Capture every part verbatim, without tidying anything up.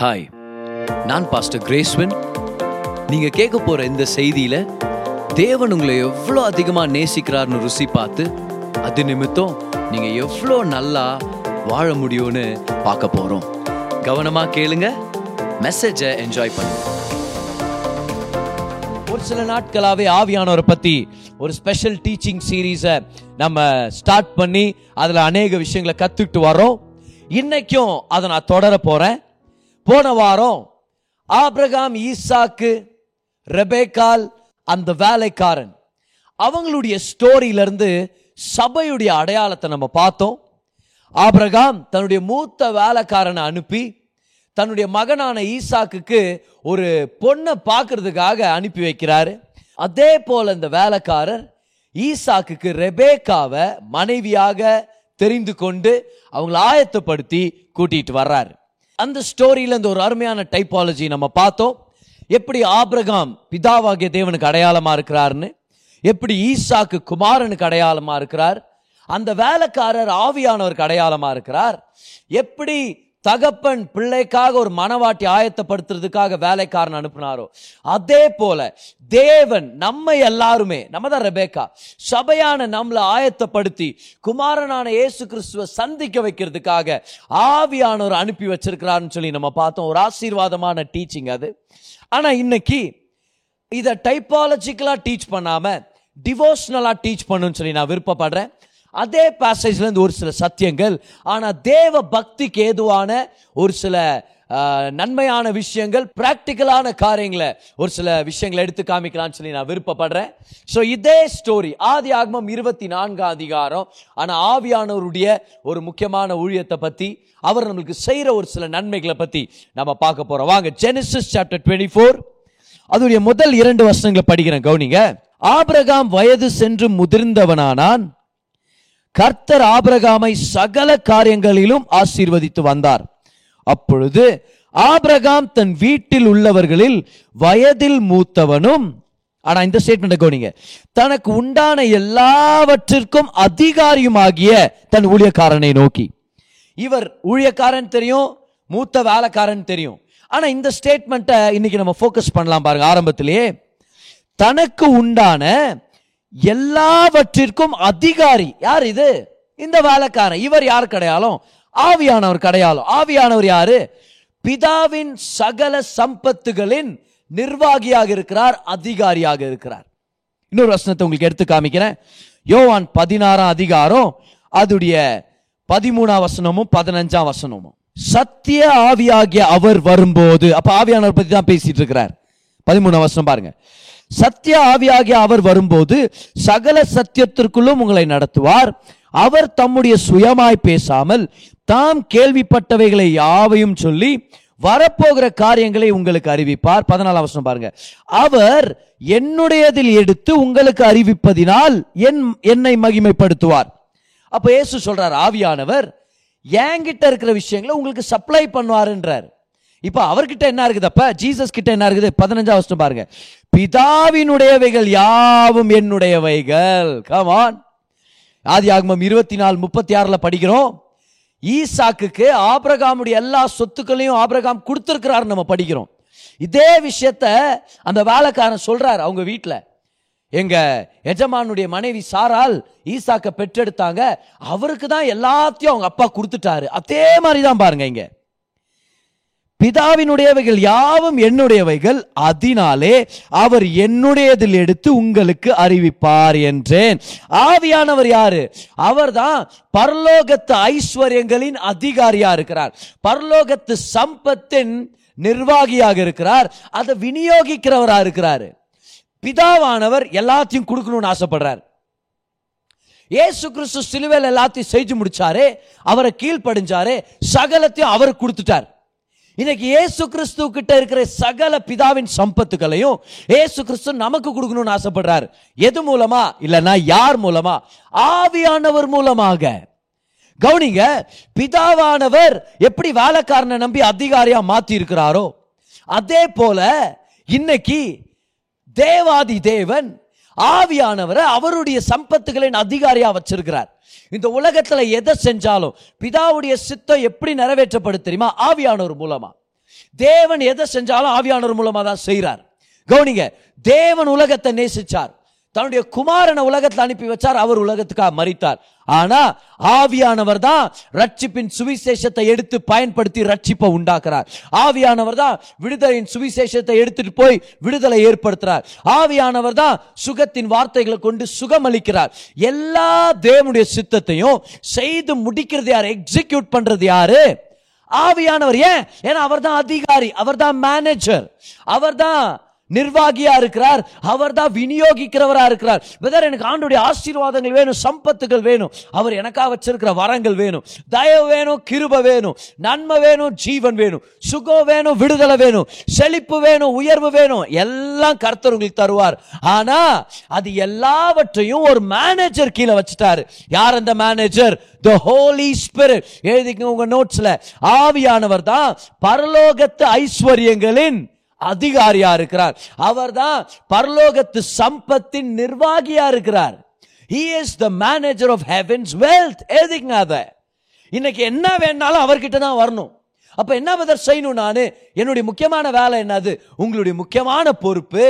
Hi, நான் pastor Graceswin. நீங்கள் கேட்க போகிற இந்த செய்தியில் தேவன் உங்களை எவ்வளோ அதிகமாக நேசிக்கிறார்னு ருசி பார்த்து அது நிமித்தம் நீங்கள் எவ்வளோ நல்லா வாழ முடியும்னு பார்க்க போகிறோம். கவனமாக கேளுங்க, மெசேஜை என்ஜாய் பண்ணுங்க. ஒரு சில நாட்களாகவே ஆவியானவரை பற்றி ஒரு ஸ்பெஷல் டீச்சிங் சீரீஸை நம்ம ஸ்டார்ட் பண்ணி அதில் அநேக விஷயங்களை கற்றுக்கிட்டு வரோம். இன்றைக்கும் அதை நான் தொடர போகிறேன். போன வாரம் ஆபிரகாம், ஈசாக்கு, ரெபேக்கால், அந்த வேலைக்காரன், அவங்களுடைய ஸ்டோரியிலிருந்து சபையுடைய அடையாளத்தை நம்ம பார்த்தோம். ஆபிரகாம் தன்னுடைய மூத்த வேலைக்காரனை அனுப்பி தன்னுடைய மகனான ஈசாக்குக்கு ஒரு பொண்ணை பார்க்கறதுக்காக அனுப்பி வைக்கிறாரு. அதே போல் இந்த வேலைக்காரர் ஈசாக்குக்கு ரெபேக்காவை மனைவியாக தெரிந்து கொண்டு அவங்களை ஆயத்தப்படுத்தி கூட்டிகிட்டு வர்றாரு. அந்த ஸ்டோரியில் இந்த ஒரு அருமையான டைப்பாலஜி நம்ம பார்த்தோம். எப்படி ஆபிரகாம் பிதாவாகிய தேவனுக்கு அடையாளமாக இருக்கிறார்னு, எப்படி ஈசாக்கு குமாரனுக்கு அடையாளமாக இருக்கிறார், அந்த வேலைக்காரர் ஆவியானவருக்கு அடையாளமாக இருக்கிறார், எப்படி தகப்பன் பிள்ளைக்காக ஒரு மனவாட்டி ஆயத்தப்படுத்துறதுக்காக வேலைக்காரன் அனுப்புனாரோ அதே போல தேவன் நம்ம எல்லாருமே, நம்ம தான் ரெபேக்கா, சபையான நம்மளை ஆயத்தப்படுத்தி குமாரனான இயேசு கிறிஸ்துவை சந்திக்க வைக்கிறதுக்காக ஆவியானவர் அனுப்பி வச்சிருக்கிறாருன்னு சொல்லி நம்ம பார்த்தோம். ஒரு ஆசீர்வாதமான டீச்சிங் அது. ஆனால் இன்னைக்கு இதை டைப்பாலஜிக்கலாக டீச் பண்ணாமல் டிவோஷனலாக டீச் பண்ணுன்னு சொல்லி நான் விருப்பப்படுறேன். அதே பேசேஜ்ல இருந்து ஒரு சில சத்தியங்கள், ஆனா தேவ பக்திக்கு ஏதுவான ஒரு சில நன்மையான விஷயங்கள், பிராக்டிக்கலான காரியங்களை, ஒரு சில விஷயங்களை எடுத்து காமிக்கலாம்னு சொல்லி நான் விருப்பப்படுறேன். ஸோ இதே ஸ்டோரி ஆதியாகமம் இருபத்தி நான்காம் அதிகாரம். ஆனால் ஆவியானவருடைய ஒரு முக்கியமான ஊழியத்தை பற்றி, அவர் நம்மளுக்கு செய்கிற ஒரு சில நன்மைகளை பற்றி நம்ம பார்க்க போகிறோம். வாங்க, ஜெனசிஸ் சாப்டர் டுவெண்ட்டி ஃபோர் அதோடைய முதல் இரண்டு வசனங்களை படிக்கிறேன், கவனிங்க. ஆபிரகாம் வயது சென்று முதிர்ந்தவனானான், கர்த்தர் ஆபிரகாமை சகல காரியங்களிலும் ஆசீர்வதித்து வந்தார். அப்பொழுது ஆபிரகாம் தன் வீட்டில் உள்ளவர்களில் வயதில் மூத்தவனும், ஆனா இந்த ஸ்டேட்மெண்ட் கவனிங்க, தனக்கு உண்டான எல்லாவற்றிற்கும் அதிகாரியுமாகிய தன் ஊழியக்காரனை நோக்கி. இவர் ஊழியக்காரன் தெரியும், மூத்த வேலைக்காரன் தெரியும், ஆனா இந்த ஸ்டேட்மெண்ட்டை இன்னைக்கு நம்ம ஃபோக்கஸ் பண்ணலாம் பாருங்க. ஆரம்பத்திலேயே தனக்கு உண்டான எல்லாவற்றிற்கும் அதிகாரி யார்? இது இந்த வேலைக்காரன். இவர் யார் அடையாளம்? ஆவியானவர் அடையாளம். ஆவியானவர் யாரு? பிதாவின் சகல சம்பத்துகளின் நிர்வாகியாக இருக்கிறார், அதிகாரியாக இருக்கிறார். இன்னொரு வசனத்தை உங்களுக்கு எடுத்து காமிக்கிறேன். யோவான் பதினாறாம் அதிகாரம் அதுடைய பதிமூணாம் வசனமும் பதினஞ்சாம் வசனமும். சத்திய ஆவியாகிய அவர் வரும்போது, அப்ப ஆவியானவர் பத்தி தான் பேசிட்டு இருக்கிறார். பதிமூணாம் வசனம் பாருங்க. சத்திய ஆவியாகிய அவர் வரும்போது சகல சத்தியத்திற்குள்ளும் உங்களை நடத்துவார். அவர் தம்முடைய சுயமாய் பேசாமல் தாம் கேள்விப்பட்டவைகளை யாவையும் சொல்லி வரப்போகிற காரியங்களை உங்களுக்கு அறிவிப்பார். பதினாலாம் வசனம் பாருங்க. அவர் என்னுடையதில் எடுத்து உங்களுக்கு அறிவிப்பதினால் என் என்னை மகிமைப்படுத்துவார். அப்ப இயேசு சொல்றார், ஆவியானவர் என்கிட்ட இருக்கிற விஷயங்களை உங்களுக்கு சப்ளை பண்ணுவார்ன்றார். இப்ப அவர்கிட்ட என்ன இருக்குது? அப்ப ஜீசஸ் கிட்ட என்ன இருக்குது? பதினஞ்சாம் வருஷம் பாருங்க. பிதாவினுடையவைகள் யாவும் என்னுடையவைகள். Come on. ஆதியாகமம் இருபத்தி நாலு முப்பத்தி ஆறுல படிக்கிறோம். ஈசாக்குக்கு ஆபிரகாமுடைய எல்லா சொத்துக்களையும் ஆபிரகாம் கொடுத்திருக்கிறார் நம்ம படிக்கிறோம். இதே விஷயத்த அந்த வேலைக்காரன் சொல்றாரு. அவங்க வீட்டுல எங்க எஜமானுடைய மனைவி சாரால் ஈசாக்க பெற்றெடுத்தாங்க, அவருக்கு தான் எல்லாத்தையும் அவங்க அப்பா கொடுத்துட்டாரு. அதே மாதிரிதான் பாருங்க இங்க. பிதாவினுடையவைகள் யாவும் என்னுடையவைகள், அதனாலே அவர் என்னுடையதில் எடுத்து உங்களுக்கு அறிவிப்பார் என்றேன். ஆவியானவர் யாரு? அவர் தான் பரலோகத்து ஐஸ்வர்யங்களின் அதிகாரியா இருக்கிறார், பரலோகத்து சம்பத்தின் நிர்வாகியாக இருக்கிறார், அதை விநியோகிக்கிறவரா இருக்கிறாரு. பிதாவானவர் எல்லாத்தையும் கொடுக்கணும்னு ஆசைப்படுறார். இயேசு கிறிஸ்து சிலுவையில் எல்லாத்தையும் செஞ்சு முடிச்சாரு, அவரை கீழ்ப்படிஞ்சாரு, சகலத்தையும் அவர் கொடுத்துட்டார். இன்னைக்கு இயேசு கிறிஸ்து கிட்ட இருக்கிற சகல பிதாவின் சம்பத்துகளையும் இயேசு கிறிஸ்து நமக்கு கொடுக்கணும்னு ஆசைப்படுறாரு. எது மூலமா? இல்லைன்னா யார் மூலமா? ஆவியானவர் மூலமாக. கவனிங்க, பிதாவானவர் எப்படி வேலைக்காரனை நம்பி அதிகாரியா மாத்தி இருக்கிறாரோ அதே போல இன்னைக்கு தேவாதி தேவன் ஆவியானவரை அவருடைய சம்பத்துகளின் அதிகாரியா வச்சிருக்கிறார். இந்த உலகத்துல எதை செஞ்சாலும் பிதாவுடைய சித்தம் எப்படி நிறைவேற்றப்படும் தெரியுமா? ஆவியானவர் மூலமா. தேவன் எதை செஞ்சாலும் ஆவியானவர் மூலமாக தான் செய்கிறார். கவனிங்க, தேவன் உலகத்தை நேசிச்சார், தன்னுடைய குமாரனை உலகத்தில் அனுப்பி வச்சார், அவர் உலகத்துக்காக மரித்தார். ஆனா ஆவியானவர் தான் ரட்சிப்பின் சுவிசேஷத்தை எடுத்து பயன்படுத்தி ரட்சிப்பை உண்டாக்குறார். ஆவியானவர் தான் விடுதலையின் சுவிசேஷத்தை எடுத்துட்டு போய் விடுதலை ஏற்படுத்துறார். ஆவியானவர் தான் சுகத்தின் வார்த்தைகளை கொண்டு சுகமளிக்கிறார். எல்லா தேவனுடைய சித்தத்தையும் செய்து முடிக்கிறது யாரு? எக்ஸிக்யூட் பண்றது யாரு? ஆவியானவர். ஏன்? ஏன்னா அவர் தான் அதிகாரி, அவர் தான் மேனேஜர், அவர் தான் நிர்வாகியா இருக்கிறார், அவர் தான் விநியோகிக்கிறவரா இருக்கிறார். பிரதர், எனக்கு ஆண்டோடைய ஆசீர்வாதங்கள் வேணும், சம்பத்துகள் வேணும், அவர் எனக்காக வச்சிருக்கிற வரங்கள் வேணும், தயவு வேணும், கிருபை வேணும், நன்மை வேணும், ஜீவன் வேணும், சுகம் வேணும், விடுதலை வேணும், செழிப்பு வேணும், உயர்வு வேணும், எல்லாம் கர்த்தர் உங்களுக்கு தருவார். ஆனா அது எல்லாவற்றையும் ஒரு மேனேஜர் கீழே வச்சுட்டாரு. யார் அந்த மேனேஜர்? The Holy Spirit. எழுதிக்கங்க உங்க நோட்ஸ்ல, ஆவியானவர் தான் பரலோகத்து ஐஸ்வர்யங்களின் அதிகாரியா இருக்கிறார், அவர் தான் பரலோகத்து சம்பத்தின் நிர்வாகியா இருக்கிறார். He is the manager of heaven's wealth. எதுக்குங்க அத? இன்னைக்கு என்ன வேணாலும் அவர்கிட்ட தான் வரணும். அப்ப என்ன பதர் செய்யணும்? நானு என்னுடைய முக்கியமான வேலை என்னது? உங்களுடைய முக்கியமான பொறுப்பு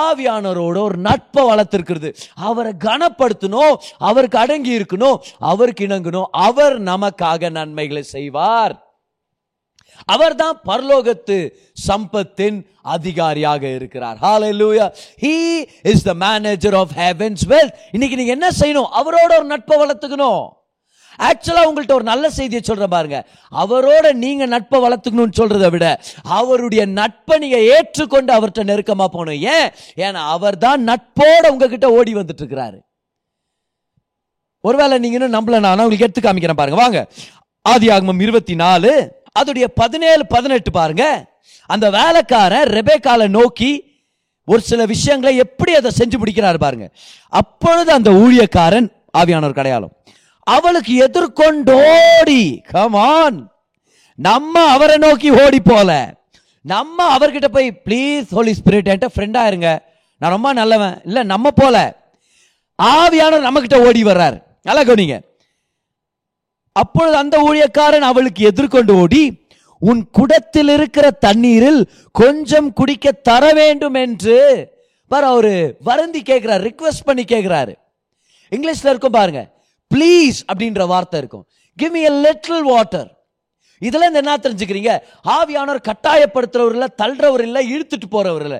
ஆவியானவரோட ஒரு நட்பை வளர்த்திருக்கிறது. அவரை கனப்படுத்தணும், அவருக்கு அடங்கி இருக்கணும், அவருக்கு இணங்கணும். அவர் நமக்காக நன்மைகளை செய்வார். அவர்தான் பரலோகத்து சம்பத்தின் அதிகாரியாக இருக்கிறார். ஹalleluya. He is the manager of heaven's wealth. இன்னைக்கு நீங்க என்ன செய்யணும்? அவரோட ஒரு நட்பை வளர்த்துக்கணும். ஆக்சுவலா உங்கள்கிட்ட ஒரு நல்ல செய்தியை சொல்ற பாருங்க. அவரோட நீங்க நட்பை வளர்த்துக்கணும்னு சொல்றதை விட அவருடைய நட்பை நீங்க ஏற்றுக்கொண்டு அவர்கிட்ட நெருக்கமா போகணும். ஏன்? ஏன்னா அவர் தான் நட்போட உங்ககிட்ட ஓடி வந்துட்டு இருக்கிறாரு. ஒருவேளை நீங்க இன்னும் நம்பல, நான் உங்களுக்கு எடுத்து காமிக்கிறேன் பாருங்க. வாங்க, ஆதியாகமம் இருபத்தி நாலு அதோடைய பதினேழு பதினெட்டு பாருங்க. அந்த வேலைக்காரன் ரெபேக்கால நோக்கி ஒரு சில விஷயங்களை எப்படி அதை செஞ்சு பிடிக்கிறாரு பாருங்க. அப்பொழுது அந்த ஊழியக்காரன், ஆவியானவர் கடையாளம், அவளுக்கு எதிர்கொண்டோடி, கமான், நம்ம அவரை நோக்கி ஓடி போல, நம்ம அவர்கிட்ட போய் பிளீஸ் ஹோலி ஸ்பிரிட் என்கிட்ட ஃப்ரெண்டா இருங்க, நான் ரொம்ப நல்லவன் இல்ல, நம்ம போல ஆவியானவர் நம்ம கிட்ட ஓடி வர்றாரு. நல்லா கவனிங்க. அப்பொழுது அந்த ஊழியக்காரன் அவளுக்கு எதிர்கொண்டு ஓடி, உன் குடத்தில் இருக்கிற தண்ணீரில் கொஞ்சம் குடிக்க தர வேண்டும் என்று அவரு வருந்தி கேட்கிறார், ரிக்வெஸ்ட் பண்ணி கேட்கிறாரு. இங்கிலீஷ்ல இருக்கும் பாருங்க, பிளீஸ் அப்படின்ற வார்த்தை இருக்கும். Give me a little water. இதுல இருந்து என்ன தெரிஞ்சுக்கிறீங்க? ஆவியானவர் கட்டாயப்படுத்துறவர் இல்ல, தள்ளுறவர் இல்ல, இழுத்துட்டு போறவர் இல்ல.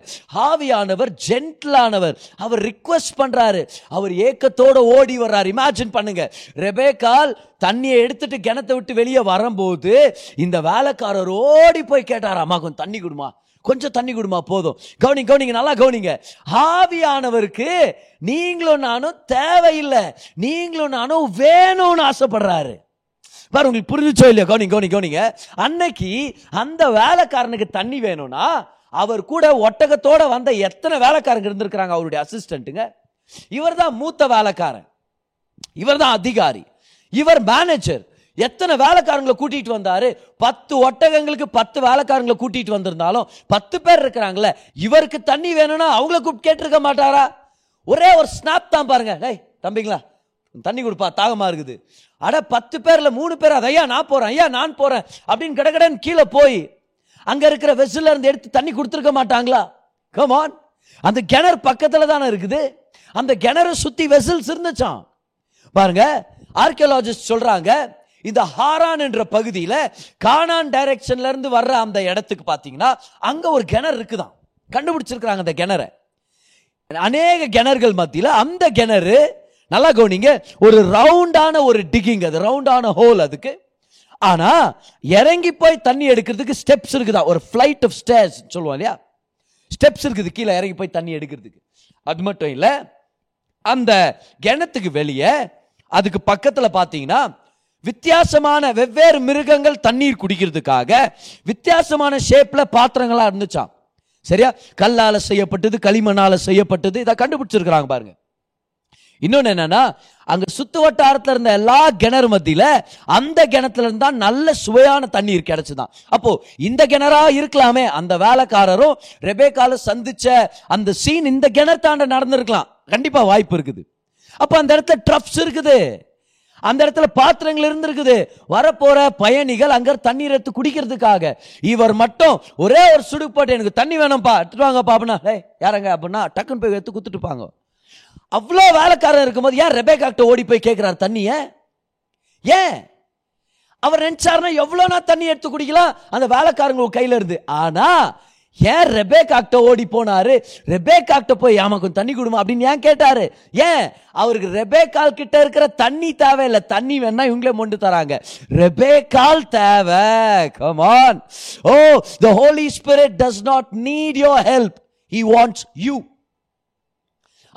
ஆவியானவர் ஜென்டிலானவர். அவர் ரிக்வெஸ்ட் பண்றாரு, அவர் ஏக்கத்தோட ஓடி வர்றாரு. இமேஜின் பண்ணுங்க, ரெபேக்கால் தண்ணியை எடுத்துட்டு கிணத்தை விட்டு வெளியே வரும்போது இந்த வேலைக்காரர் ஓடி போய் கேட்டாரா, அம்மா கொஞ்சம் தண்ணி குடுமா, கொஞ்சம் தண்ணி குடுமா, போதும். கவனி கவனிங்க நல்லா கவனிங்க. ஆவியானவருக்கு நீங்களும் நானும் தேவையில்லை, நீங்களும் நானும் வேணும்னு ஆசைப்படுறாரு. உங்களுக்கு புரிஞ்சுச்சோ இல்லையா? கவனிங்க கவனிங்க கவனிங்க. அன்னைக்கு அந்த வேலைக்காரனுக்கு தண்ணி வேணும்னா அவர் கூட ஒட்டகத்தோட வந்த எத்தனை வேலைக்காரங்க இருந்திருக்கிறாங்க? அவருடைய அசிஸ்டன்ட்டுங்க. இவர் தான் மூத்த வேலைக்காரன், இவர் தான் அதிகாரி, இவர் மேனேஜர். எத்தனை வேலைக்காரங்களை கூட்டிட்டு வந்தாரு? பத்து ஒட்டகங்களுக்கு பத்து வேலைக்காரங்களை கூட்டிட்டு வந்திருந்தாலும் பத்து பேர் இருக்கிறாங்களே, இவருக்கு தண்ணி வேணும்னா அவங்கள கூப்பிட்டு கேட்டிருக்க மாட்டாரா? ஒரே ஒரு ஸ்னாப் தான் பாருங்க, டேய் தம்பிங்களா தண்ணி கொடுப்பா, தாகமா இருக்குது. அட பத்து பேர்ல மூணு பேர் அதையா நான் போறேன், ஐயா நான் போறேன் அப்படின்னு கடகடன் கீழே போய் அங்க இருக்கிற வெஸ்ல இருந்து எடுத்து தண்ணி கொடுத்துருக்க மாட்டாங்களா? கமான், அந்த கிணறு பக்கத்துல தானே இருக்குது. அந்த கிணறு சுத்தி வெசல்ஸ் இருந்துச்சான் பாருங்க. ஆர்கியாலஜிஸ்ட் சொல்றாங்க, இந்த ஹாரான் என்ற பகுதியில கானான் டைரக்ஷன்ல இருந்து வர்ற அந்த இடத்துக்கு பாத்தீங்கன்னா அங்க ஒரு கிணறு இருக்குதான். கண்டுபிடிச்சிருக்கிறாங்க அந்த கிணறு. அநேக கிணறுகள் மத்தியில அந்த கிணறு, நல்லா கவனிங்க, ஒரு ரவுண்டான ஒரு டிகிங், அது ரவுண்டான ஹோல் அதுக்கு. ஆனா இறங்கி போய் தண்ணி எடுக்கிறதுக்கு ஸ்டெப்ஸ் இருக்குதா, ஒரு ஃபிளைட் ஆஃப் ஸ்டேர்ஸ் சொல்லுவோம் இல்லையா, ஸ்டெப்ஸ் இருக்குது கீழே இறங்கி போய் தண்ணி எடுக்கிறதுக்கு. அது மட்டும் இல்லை, அந்த கிணத்துக்கு வெளியே அதுக்கு பக்கத்தில் பார்த்தீங்கன்னா வித்தியாசமான வெவ்வேறு மிருகங்கள் தண்ணீர் குடிக்கிறதுக்காக வித்தியாசமான ஷேப்ல பாத்திரங்களா இருந்துச்சான். சரியா, கல்லால செய்யப்பட்டது, களிமண்ணால செய்யப்பட்டது, இதை கண்டுபிடிச்சிருக்கிறாங்க பாருங்க. இன்னொன்னு என்னன்னா, அங்க சுத்து வட்டாரத்துல இருந்த எல்லா கிணறு மத்தியில அந்த கிணத்துல இருந்தா நல்ல சுவையான தண்ணீர் கிடைச்சுதான். அப்போ இந்த கிணறா இருக்கலாமே, அந்த வேலைக்காரரும் ரெபேக்கால சந்திச்ச அந்த சீன் இந்த கிணறு தாண்ட நடந்திருக்கலாம், கண்டிப்பா வாய்ப்பு இருக்குது. அப்ப அந்த இடத்துல ட்ரப்ஸ் இருக்குது, அந்த இடத்துல பாத்திரங்கள் இருந்திருக்குது. வரப்போற பயணிகள் அங்க தண்ணீர் எடுத்து குடிக்கிறதுக்காக, இவர் மட்டும் ஒரே ஒரு சுடுப்பாட்டு, எனக்கு தண்ணி வேணும்பா எடுத்துட்டு வாங்கப்பா அப்படின்னா, ஏய் யாரங்க அப்படின்னா டக்குன்னு போய் எடுத்து குத்துட்டுப்பாங்க. அவ்வளோ வேலைக்காரன் இருக்கும்போது ஏன் ரெபேக்கா கிட்ட ஓடி போய் கேட்கிறார் தண்ணிய? ஏன் அவர் நினைச்சாருன்னா எவ்வளவு நான் தண்ணி எடுத்து குடிக்கலாம் அந்த வேலைக்காரங்க கையில இருந்து. ஆனா ஏன் ரெபேக்கா கிட்ட ஓடி போனாரு? ரெபேக்கா கிட்ட போய் ஆமாக்கும் தண்ணி கொடுமா அப்படின்னு ஏன் கேட்டாரு? ஏன் அவருக்கு ரெபேக்கா கிட்ட இருக்கிற தண்ணி தேவை இல்லை. தண்ணி வேணா இவங்களே மொண்டு தராங்க, ரெபேக்கா தேவை. Come on. Oh, the Holy Spirit does not need your help. He wants you.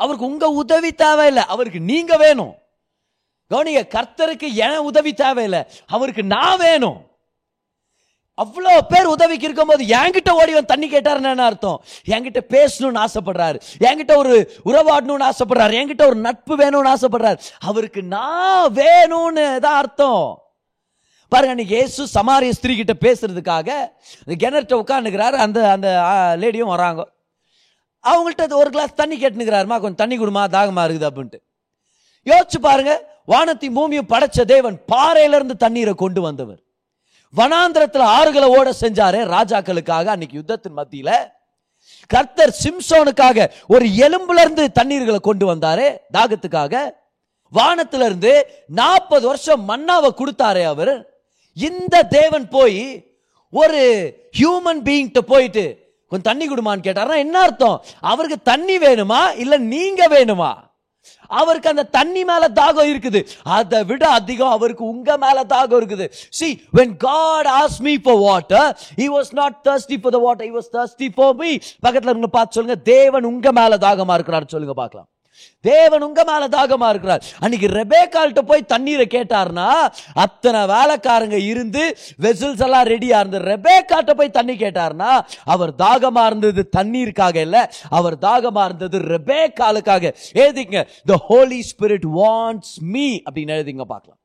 அவருக்கு உங்க உதவி தேவையில்லை, அவருக்கு நீங்க வேணும். கவனிங்க, கர்த்தருக்கு ஏன் உதவி தேவையில்லை, அவருக்கு நான் வேணும். அவ்வளோ பேர் உதவிக்கு இருக்கும் போது என்கிட்ட ஓடிவன் தண்ணி கேட்டாருன்னு அர்த்தம் என்கிட்ட பேசணும்னு ஆசைப்படுறாரு, என்கிட்ட ஒரு உறவாடணும்னு ஆசைப்படுறாரு, என்கிட்ட ஒரு நட்பு வேணும்னு ஆசைப்படுறாரு. அவருக்கு நான் வேணும்னு தான் அர்த்தம். பாருங்க, அன்னைக்கு ஏசு சமாரிய ஸ்திரீ கிட்ட பேசுறதுக்காக கிணற்ற உட்காந்துக்கிறாரு. அந்த அந்த லேடியும் வராங்க, அவங்கள்ட்ட ஒரு கிளாஸ் தண்ணி கேட்டுனுக்கிறாருமா, கொஞ்சம் தண்ணி கொடுமா தாகமா இருக்குது அப்படின்ட்டு. யோசிச்சு பாருங்க, வானத்தை பூமியும் படைச்ச தேவன் பாறையிலிருந்து தண்ணீரை கொண்டு வந்தவர், வனாந்திரத்தில் ஆறுகளை ஓட செஞ்சாரு ராஜாக்களுக்காக. அன்னைக்கு யுத்தத்தின் மத்தியில கர்த்தர் சிம்சோனுக்காக ஒரு எலும்புல இருந்து தண்ணீர்களை கொண்டு வந்தாரு தாகத்துக்காக. வானத்திலிருந்து நாற்பது வருஷம் மன்னாவை கொடுத்தாரு அவர். இந்த தேவன் போய் ஒரு ஹியூமன் பீயிங்கிட்ட போயிட்டு கொஞ்சம் தண்ணி கொடுமான்னு கேட்டாருன்னா என்ன அர்த்தம்? அவருக்கு தண்ணி வேணுமா இல்ல நீங்க வேணுமா? அவருக்கு அந்த தண்ணி மேல தாகம் இருக்குது, அதை விட அதிகம் அவருக்கு உங்க மேல தாகம் இருக்குது. See, when God asked me for water, he was not thirsty for the water, he was thirsty for me. பக்கத்துல இருந்து பார்த்து சொல்லுங்க, தேவன் உங்க மேல தாகமா இருக்கிறார். சொல்லுங்க பார்க்கலாம், தேவன் உங்க மேல தாகமா இருக்கிறார். அன்னைக்கு ரெபேக்கால்ட்ட போய் தண்ணீரை கேட்டாருன்னா அத்தனை வேலைக்காரங்க இருந்து வெசல்ஸ் எல்லாம் ரெடியா இருந்து ரெபேக்காட்ட போய் தண்ணி கேட்டாருன்னா அவர் தாகமா இருந்தது தண்ணீருக்காக இல்ல, அவர் தாகமா இருந்தது ரெபேக்காலுக்காக. எழுதிங்க, the Holy Spirit wants me அப்படின்னு எழுதிங்க பார்க்கலாம்.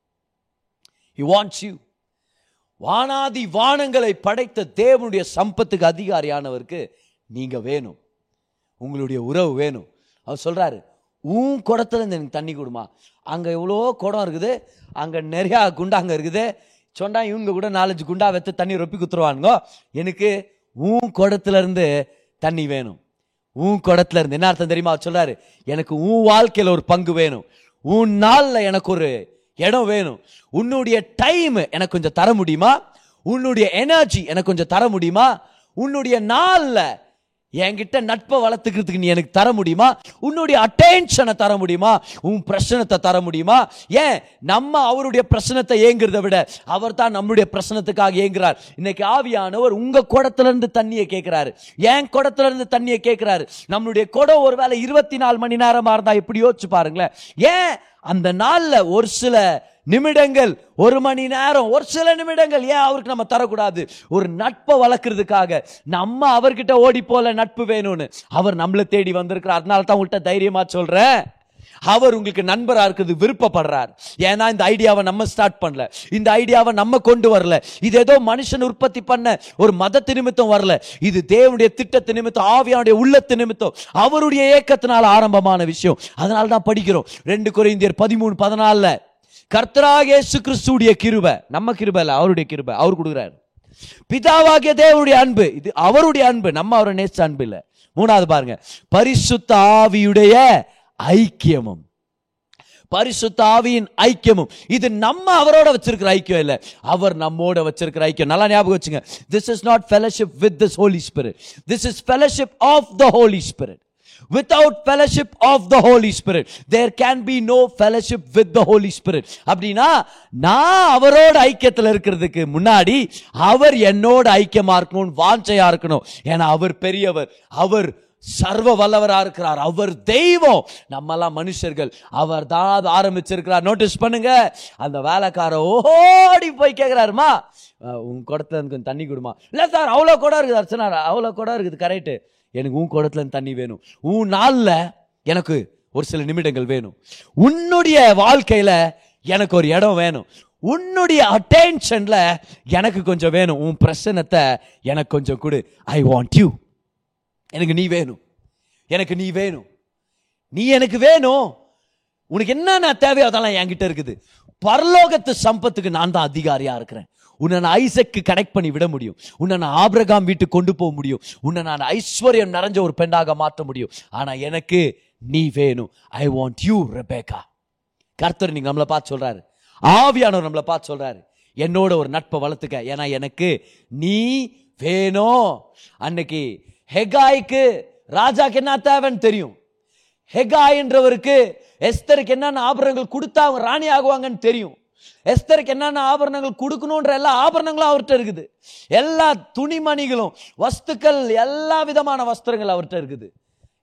He wants you. வானாதி வானங்களை படைத்த தேவனுடைய சம்பத்துக்கு அதிகாரியானவருக்கு நீங்க வேணும், உங்களுடைய உறவு வேணும். அவர் சொல்றாரு, உன் குடத்துல இருந்து எனக்கு தண்ணி கொடுமா. அங்கே எவ்வளோ குடம் இருக்குது, அங்கே நிறையா குண்டாங்க இருக்குது, சொன்னா இவங்க கூட நாலஞ்சு குண்டா வைத்து தண்ணி ரொப்பி குத்துருவானுங்க. எனக்கு உன் குடத்துல இருந்து தண்ணி வேணும். உன் குடத்துல இருந்து என்ன அர்த்தம் தெரியுமா? அவர் சொல்றாரு, எனக்கு உன் வாழ்க்கையில் ஒரு பங்கு வேணும், உன் நாளில் எனக்கு ஒரு இடம் வேணும், உன்னுடைய டைம் எனக்கு கொஞ்சம் தர முடியுமா, உன்னுடைய எனர்ஜி எனக்கு கொஞ்சம் தர முடியுமா, உன்னுடைய நாளில் என்கிட்ட நட்பை வளர்த்துக்கிறதுக்கு நீ எனக்கு தர முடியுமா, உன்னுடைய அட்டென்ஷனை தர முடியுமா, உன் பிரச்சனத்தை தர முடியுமா. ஏன் நம்ம அவருடைய பிரச்சனத்தை ஏங்குறதை விட அவர் தான் நம்மளுடைய பிரச்சனத்துக்காக ஏங்குறார். இன்னைக்கு ஆவியானவர் உங்க குடத்துல இருந்து தண்ணியை கேட்கிறாரு, என் குடத்துல இருந்து தண்ணியை கேட்கிறாரு. நம்மளுடைய குடம் ஒரு வேலை இருபத்தி நாலு மணி நேரமா இருந்தா எப்படி யோசிச்சு பாருங்களேன். ஏன் அந்த நாள்ல ஒரு சில நிமிடங்கள், ஒரு மணி நேரம், ஒரு சில நிமிடங்கள் ஏன் அவருக்கு நம்ம தரக்கூடாது? ஒரு நட்பை வளர்க்கறதுக்காக. நம்ம அவர்கிட்ட ஓடி போல நட்பு வேணும்னு, அவர் நம்மளை தேடி வந்திருக்கிறார். அதனால தான் உங்கள்கிட்ட தைரியமா சொல்றேன், அவர் உங்களுக்கு நண்பரா இருக்குது விருப்பப்படுறார். ஏன்னா இந்த ஐடியாவை நம்ம ஸ்டார்ட் பண்ணல, இந்த ஐடியாவை நம்ம கொண்டு வரல, இது ஏதோ மனுஷன் உற்பத்தி பண்ண ஒரு மதத்து நிமித்தம் வரல, இது தேவனுடைய திட்டத்து நிமித்தம், ஆவியானுடைய உள்ளத்து நிமித்தம், அவருடைய ஏக்கத்தினால ஆரம்பமான விஷயம். அதனால தான் படிக்கிறோம் ரெண்டு கொரிந்தியர் பதிமூணு பதினாலுல கர்த்தராகிய இயேசு கிறிஸ்துவுடைய கிருபை, நம்ம கிருபை இல்ல அவருடைய கிருபை, அவர் கொடுக்கிறார். பிதாவாகிய தேவனுடைய அன்பு, இது அவருடைய அன்பு, நம்ம அவரை நேச அன்பு இல்ல. மூணாவது பாருங்க, பரிசுத்த ஆவியுடைய ஐக்கியமும், பரிசுத்த ஆவியின் ஐக்கியமும். இது நம்ம அவரோட வச்சிருக்கிற ஐக்கியம் இல்ல, அவர் நம்மோட வச்சிருக்கிற ஐக்கியம். நல்லா ஞாபகம் வச்சுங்க, this is not fellowship with this Holy Spirit, this is fellowship of the Holy Spirit. Without fellowship of the Holy Spirit, there can be no fellowship with the Holy Spirit. அப்படின்னா நான் அவரோட ஐக்கியத்தில் இருக்கிறதுக்கு முன்னாடி அவர் என்னோட ஐக்கியமா இருக்கணும், வாஞ்சையா இருக்கணும். ஏன்னா அவர் பெரியவர், அவர் சர்வ வல்லவராக இருக்கிறார், அவர் தெய்வம், நம்மெல்லாம் மனுஷர்கள். அவர் தான் ஆரம்பிச்சிருக்கிறார். நோட்டீஸ் பண்ணுங்க, அந்த வேலைக்கார ஓடி போய் கேட்கிறாருமா, உன் குடத்துல கொஞ்சம் தண்ணி கொடுமா. இல்லை சார் அவ்வளோ கூட இருக்குது அர்ச்சனா, அவ்வளோ கூட இருக்குது, கரெக்டு, எனக்கு உன் குடத்துல தண்ணி வேணும், உன் நாள்ல எனக்கு ஒரு சில நிமிடங்கள் வேணும், உன்னுடைய வாழ்க்கையில எனக்கு ஒரு இடம் வேணும், உன்னுடைய அட்டென்ஷன்ல எனக்கு கொஞ்சம் வேணும், உன் பிரச்சனத்தை எனக்கு கொஞ்சம் கொடு. ஐ வாண்ட் யூ, எனக்கு நீ வேணும், எனக்கு நீ வேணும், நீ எனக்கு வேணும், உனக்கு என்ன நான் தேவையோ அதெல்லாம் என்கிட்ட இருக்குது. பரலோகத்து சம்பத்துக்கு நான் தான் அதிகாரியா இருக்கிறேன். உன்னை நான் ஐசக்கு கனெக்ட் பண்ணி விட முடியும். உன்னை நான் ஆபிரகாம் வீட்டுக்கு கொண்டு போக முடியும். உன்னை நான் ஐஸ்வர்யம் நிறைஞ்ச ஒரு பெண்ணாக மாற்ற முடியும். ஆனா எனக்கு நீ வேணும். I want you Rebecca. கர்த்தர் நீங்க நம்மளை பார்த்து சொல்றாரு, ஆவியானவர் நம்மளை பார்த்து சொல்றாரு, என்னோட ஒரு நட்பை வளர்த்துக்க, ஏன்னா எனக்கு நீ வேணும். அன்னைக்கு ஹெகாய்க்கு ராஜாக்கு என்ன தேவைன்னு தெரியும். ஹெகாய் என்றவருக்கு எஸ்தருக்கு என்னென்ன ஆபரணங்கள் கொடுத்தா அவங்க ராணி ஆகுவாங்கன்னு தெரியும். எஸ்தருக்கு என்னென்ன ஆபரணங்கள் கொடுக்கணும்ன்ற எல்லா ஆபரணங்களும் அவர்கிட்ட இருக்குது. எல்லா துணிமணிகளும் வஸ்துக்கள் எல்லா விதமான வஸ்திரங்கள் அவர்கிட்ட இருக்குது.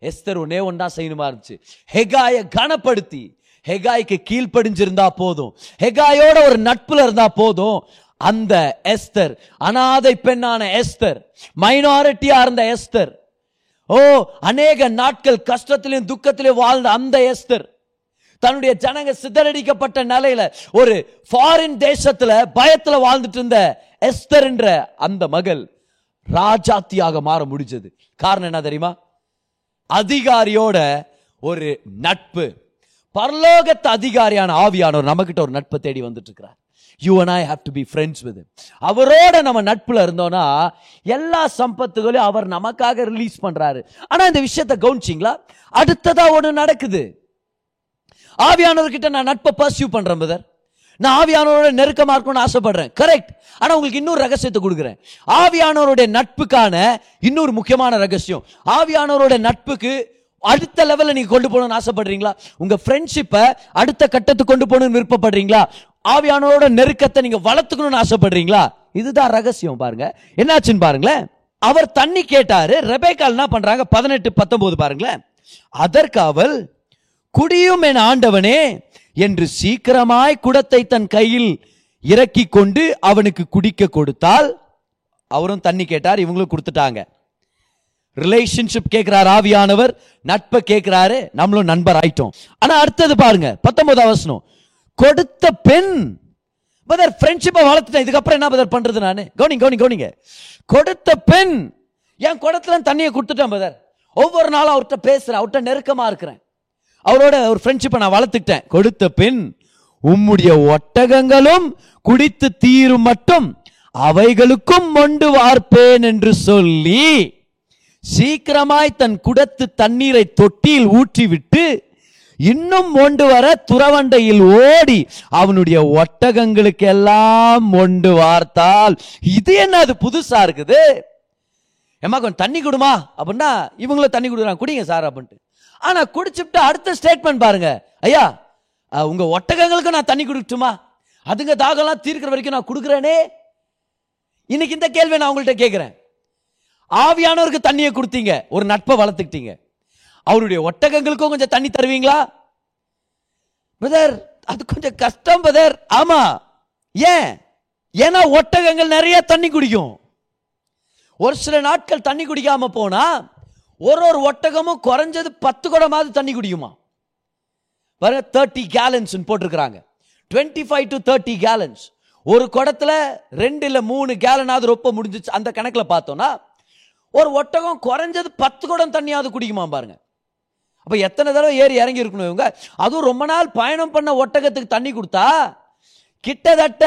எஸ்தர் ஒன்னே ஒன்றா செய்யணுமா இருந்துச்சு, ஹெகாயை கனப்படுத்தி ஹெகாய்க்கு கீழ்ப்படிஞ்சிருந்தா போதும், ஹெகாயோட ஒரு நட்புல இருந்தா போதும், அந்த எஸ்தர் அனாதை பெண்ணான எஸ்தர் மைனாரிட்டியா இருந்த எஸ்தர், ஓ அநேக நாட்கள் கஷ்டத்திலும் துக்கத்திலும் வாழ்ந்த அந்த எஸ்தர், தன்னுடைய ஜனங்க சிதறடிக்கப்பட்ட நிலையில ஒரு ஃபாரின் தேசத்துல பயத்துல வாழ்ந்துட்டு இருந்த எஸ்தர் என்ற அந்த மகள் ராஜாத்தியாக மாற முடிஞ்சது. காரணம் என்ன தெரியுமா? அதிகாரியோட ஒரு நட்பு. பரலோகத்து அதிகாரியான ஆவியானவர் நம்மகிட்ட ஒரு நட்பை தேடி வந்துட்டு இருக்கிறார். You and I have to be friends with him. அவரோட நம்ம நட்புல இருந்தோம்னா எல்லா சம்பத்துகளையும் அவர் நமக்காக ரிலீஸ் பண்றாரு. ஆனா இந்த விஷயத்தை கவனிச்சிங்களா? அடுத்ததா ஒன்று நடக்குது. ஆவியானவர்கிட்ட நான் நட்பை பர்சியூ பண்றேன் பிரதர், நான் ஆவியானவரோட நெருக்கமா இருக்கணும்னு ஆசைப்படுறேன், கரெக்ட். ஆனா உங்களுக்கு இன்னொரு ரகசியத்தை கொடுக்குறேன். ஆவியானவருடைய நட்புக்கான இன்னொரு முக்கியமான ரகசியம், ஆவியானவரோட நட்புக்கு அடுத்த லெவலில் நீங்க கொண்டு போகணும்னு ஆசைப்படுறீங்களா? உங்க ஃப்ரெண்ட்ஷிப்பை அடுத்த கட்டத்துக்கு கொண்டு போகணும்னு விருப்பப்படுறீங்களா? ஆவியானவரோட நெருக்கத்தை நீங்க வளர்த்துக்கணும்னு ஆசைப்படுறீங்களா? இதுதான் ரகசியம். பாருங்க என்னாச்சுன்னு பாருங்களேன். அவர் தண்ணி கேட்டாரு, ரெபேக்கா என்ன பண்றாங்க? பதினெட்டு பத்தொன்பது பாருங்களேன். அதற்கு அவள், குடியும் என் ஆண்டவனே என்று சீக்கிரமாய் குடத்தை தன் கையில் இறக்கி கொண்டு அவனுக்கு குடிக்க கொடுத்தால், அவரும் தண்ணி கேட்டார், இவங்களும் கொடுத்துட்டாங்க. ரிலேஷன்ஷிப் கேட்கிறார் ஆவியானவர், நட்பை கேட்கிறாரு, நம்மளும் நண்பர் ஆயிட்டோம். ஆனா அடுத்தது பாருங்க பத்தொன்பதாம் வசனம், கொடுத்த பெண் பதர் ஃப்ரெண்ட்ஷிப்பை வளர்த்துட்டேன், இதுக்கப்புறம் என்ன பதர் பண்றது நானு? கவனிங்க கவனிங்க கவனிங்க. கொடுத்த பெண், என் குடத்துல தண்ணியை கொடுத்துட்டேன் பதர், ஒவ்வொரு நாளும் அவர்கிட்ட பேசுறேன், அவர்கிட்ட நெருக்கமா இருக்கிறேன், அவரோட ஒரு ஃப்ரெண்ட்ஷிப்பை நான் வளர்த்துக்கிட்டேன். கொடுத்த பெண், உம்முடைய ஒட்டகங்களும் குடித்து தீரும் மட்டும் அவைகளுக்கும் மொண்டு வார்ப்பேன் என்று சொல்லி சீக்கிரமாய் தன் குடத்து தண்ணீரை தொட்டியில் ஊற்றிவிட்டு இன்னும் மொண்டு வர துறவண்டையில் ஓடி அவனுடைய ஒட்டகங்களுக்கு எல்லாம் மொண்டு வார்த்தால். இது என்ன அது புதுசா இருக்குது? ஏமா கொஞ்சம் தண்ணி கொடுமா அப்படின்னா இவங்கள தண்ணி கொடுக்குறாங்க, குடிங்க சார் அப்படின்ட்டு. ஆனா குடிச்சுட்டு அடுத்த ஸ்டேட்மெண்ட் பாருங்க, ஐயா உங்க ஒட்டகங்களுக்கு நான் தண்ணி கொடுக்கட்டுமா? அதுங்க தாகம்லாம் தீர்க்கிற வரைக்கும் நான் கொடுக்குறேனே. இன்னைக்கு இந்த கேள்வி நான் உங்கள்கிட்ட கேட்கிறேன். ஆவியானவருக்கு தண்ணியை கொடுத்தீங்க, ஒரு நட்பை வளர்த்துக்கிட்டீங்க, அவருடைய ஒட்டகங்களுக்கும் கொஞ்சம் தண்ணி தருவீங்களா பிரதர்? அது கொஞ்சம் கஷ்டம் பிரதர். ஆமா, ஏன்? ஏன்னா ஒட்டகங்கள் நிறைய தண்ணி குடிக்கும். ஒரு சில நாட்கள் தண்ணி குடிக்காம போனா ஒரு ஒரு ஒட்டகமும் குறைஞ்சது பத்து குடமாவது தண்ணி குடிக்குமா பாருங்க. தேர்ட்டி கேலன்ஸ் போட்டிருக்கிறாங்க, twenty five to thirty gallons. ஒரு குடத்துல ரெண்டு இல்ல மூணு கேலனாவது ரொப்ப முடிஞ்சிச்சு. அந்த கணக்குல பார்த்தோம்னா ஒரு ஒட்டகம் குறைஞ்சது பத்து குடம் தண்ணியாவது குடிக்குமா பாருங்க. அப்ப எத்தனை தடவை ஏறி இறங்கி இருக்கணும் இவங்க? அதுவும் ரொம்ப நாள் பயணம் பண்ண ஒட்டகத்துக்கு தண்ணி கொடுத்தா கிட்டத்தட்ட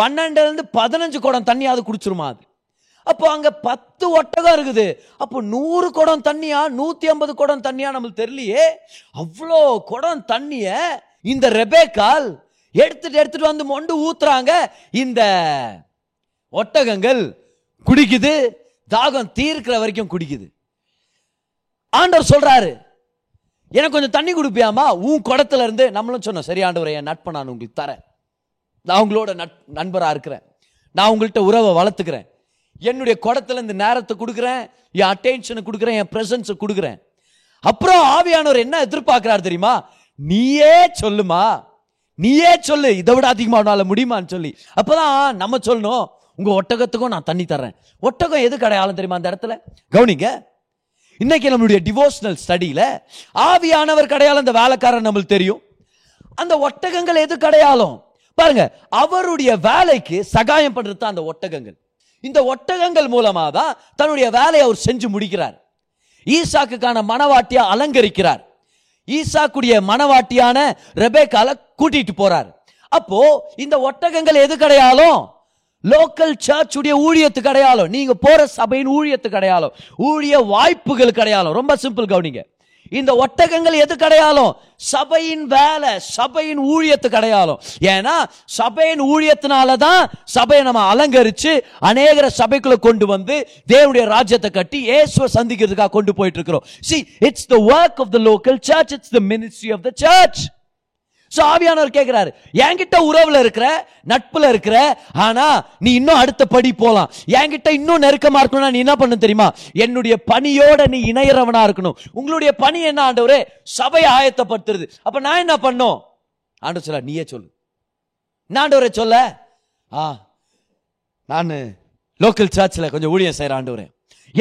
பன்னெண்டுல இருந்து பதினஞ்சு குடம் தண்ணியாவது குடிச்சிருமா அது. அப்போ அங்க பத்து ஒட்டகம் இருக்குது, அப்போ நூறு குடம் தண்ணியா நூத்தி ஐம்பது குடம் தண்ணியா நம்மளுக்கு தெரியலையே. அவ்வளோ குடம் தண்ணிய இந்த ரெபேக்கால் எடுத்துட்டு எடுத்துட்டு வந்து மொண்டு ஊத்துறாங்க. இந்த ஒட்டகங்கள் குடிக்குது, தாகம் தீர்க்கிற வரைக்கும் குடிக்குது. ஆண்டவர் சொல்றாரு, எனக்கு கொஞ்சம் தண்ணி கொடுப்பியாமா உன் குடத்துல இருந்து? நம்மளும் சொன்னோம், சரி ஆண்டவரே என் நட்பை நான் உங்களுக்கு தரேன், நான் உங்களோட நண்பரா இருக்கிறேன், நான் உங்கள்கிட்ட உறவை வளர்த்துக்கிறேன், என்னுடைய குடத்துல இந்த நேரத்தை கொடுக்குறேன், என் அட்டென்ஷனை கொடுக்குறேன், என் பிரசன்ஸை கொடுக்குறேன். அப்புறம் ஆவியானவர் என்ன எதிர்பார்க்கிறார் தெரியுமா? நீயே சொல்லுமா, நீயே சொல்லு, இதை விட அதிகமான முடியுமான்னு சொல்லி. அப்பதான் நம்ம சொல்லணும், உங்க ஒட்டகத்துக்கும் நான் தண்ணி தர்றேன். ஒட்டகம் எது கடையாளம் தெரியுமா அந்த இடத்துல? கவனிங்க, இன்னைக்கு நம்மளுடைய டிவோஷனல் ஸ்டடியில ஆவியானவர் கடையாளம் அந்த வேலைக்காரன் நம்மளுக்கு தெரியும். அந்த ஒட்டகங்கள் எது கடையாளம் பாருங்க, அவருடைய வேலைக்கு சகாயம் பண்றது தான் அந்த ஒட்டகங்கள். இந்த ஒட்டகங்கள் மூலமா தான் தன்னுடைய வேலையை அவர் செஞ்சு முடிக்கிறார். ஈசாக்குக்கான மனவாட்டியா அலங்கரிக்கிறார், ஈசாக்குடைய மனவாட்டியான ரெபேக்கால கூட்டிட்டு போறார். அப்போ இந்த ஒட்டகங்கள் எது கிடையாலும் லோக்கல் சர்ச் உடைய ஊழியத்துக்கு அடையாளம், நீங்க போற சபையின் ஊழியத்துக்கு அடையாளம், ஊழிய வாய்ப்புகள் கிடையாலும். ரொம்ப சிம்பிள் கவனிங்க, இந்த ஒட்டகங்கள் எது கிடையாலும் சபையின் வேலை, சபையின் ஊழியத்துக்கு அடையாளம். ஏன்னா சபையின் ஊழியத்தினாலதான் சபையை நம்ம அலங்கரிச்சு அநேகர சபைக்குள்ள கொண்டு வந்து தேவனுடைய ராஜ்யத்தை கட்டி இயேசுவை சந்திக்கிறதுக்காக கொண்டு போயிட்டு இருக்கிறோம். See, it's the work of the local church, it's the ministry of the church. ஆவியானவர் கேட்கிறாரு, என்கிட்ட உறவுல இருக்கிற, நட்புல இருக்கிற, ஆனா நீ இன்னும் அடுத்த படி போலாம், என்கிட்ட இன்னும் நெருக்கமா இருக்கணும். நீ என்ன பண்ண தெரியுமா? என்னுடைய பணியோட நீ இணையறவனா இருக்கணும். உங்களுடைய பணி என்ன ஆண்டவரே? சபையை ஆயத்தப்படுத்துறது. அப்ப நான் என்ன பண்ணும்? ஆண்டவர் சொல்ல, நீயே சொல்லு. நான் ஆண்டவரே சொல்ல, ஆ நான் லோக்கல் சர்ச்சில் கொஞ்சம் ஊழியம் செய்யறேன் ஆண்டவரே,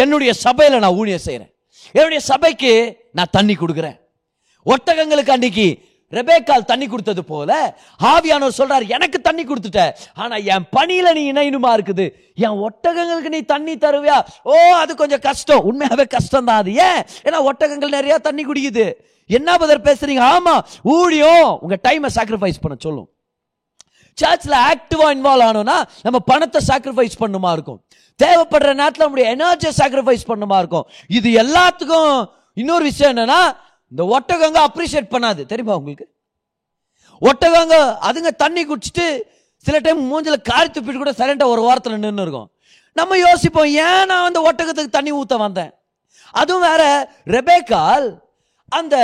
என்னுடைய சபையில நான் ஊழியம் செய்யறேன், என்னுடைய சபைக்கு நான் தண்ணி கொடுக்குறேன். ஒட்டகங்களுக்கு அன்னைக்கு ரெபேக்கால் தண்ணி கொடுத்தது போல ஆவியானவர் சொல்றாரு, எனக்கு தண்ணி கொடுத்துட்ட, ஆனா என் பணியில நீ இணையணுமா இருக்குது. என் ஒட்டகங்களுக்கு நீ தண்ணி தருவியா? ஓ, அது கொஞ்சம் கஷ்டம், உண்மையாவே கஷ்டம் தான் அது. ஏன்? ஏன்னா ஒட்டகங்கள் நிறைய தண்ணி குடிக்குது. என்ன பதர் பேசுறீங்க? ஆமா, ஊழியம் உங்க டைமை சாக்ரிஃபைஸ் பண்ண சொல்லும். சர்ச்ல ஆக்டிவா இன்வால்வ் ஆனோம்னா நம்ம பணத்தை சாக்ரிஃபைஸ் பண்ணுமா இருக்கும், தேவைப்படுற நேரத்தில் நம்முடைய எனர்ஜியை சாக்ரிஃபைஸ் பண்ணுமா இருக்கும். இது எல்லாத்துக்கும் இன்னொரு விஷயம் என்னன்னா, இந்த ஒட்டகங்க அப்ரிஷியேட் பண்ணாது. தெரியுமா உங்களுக்கு? ஒட்டகங்க அதுங்க தண்ணி குடிச்சிட்டு சில டைம் மூஞ்சில காரி துப்பிட்டு கூட சைலண்டா ஒரு வாரத்தில் நின்று இருக்கும். நம்ம யோசிப்போம், ஏன் நான் வந்து ஒட்டகத்துக்கு தண்ணி ஊத்த வந்தேன்? அதுவும் வேற, ரெபேக்கால் அந்த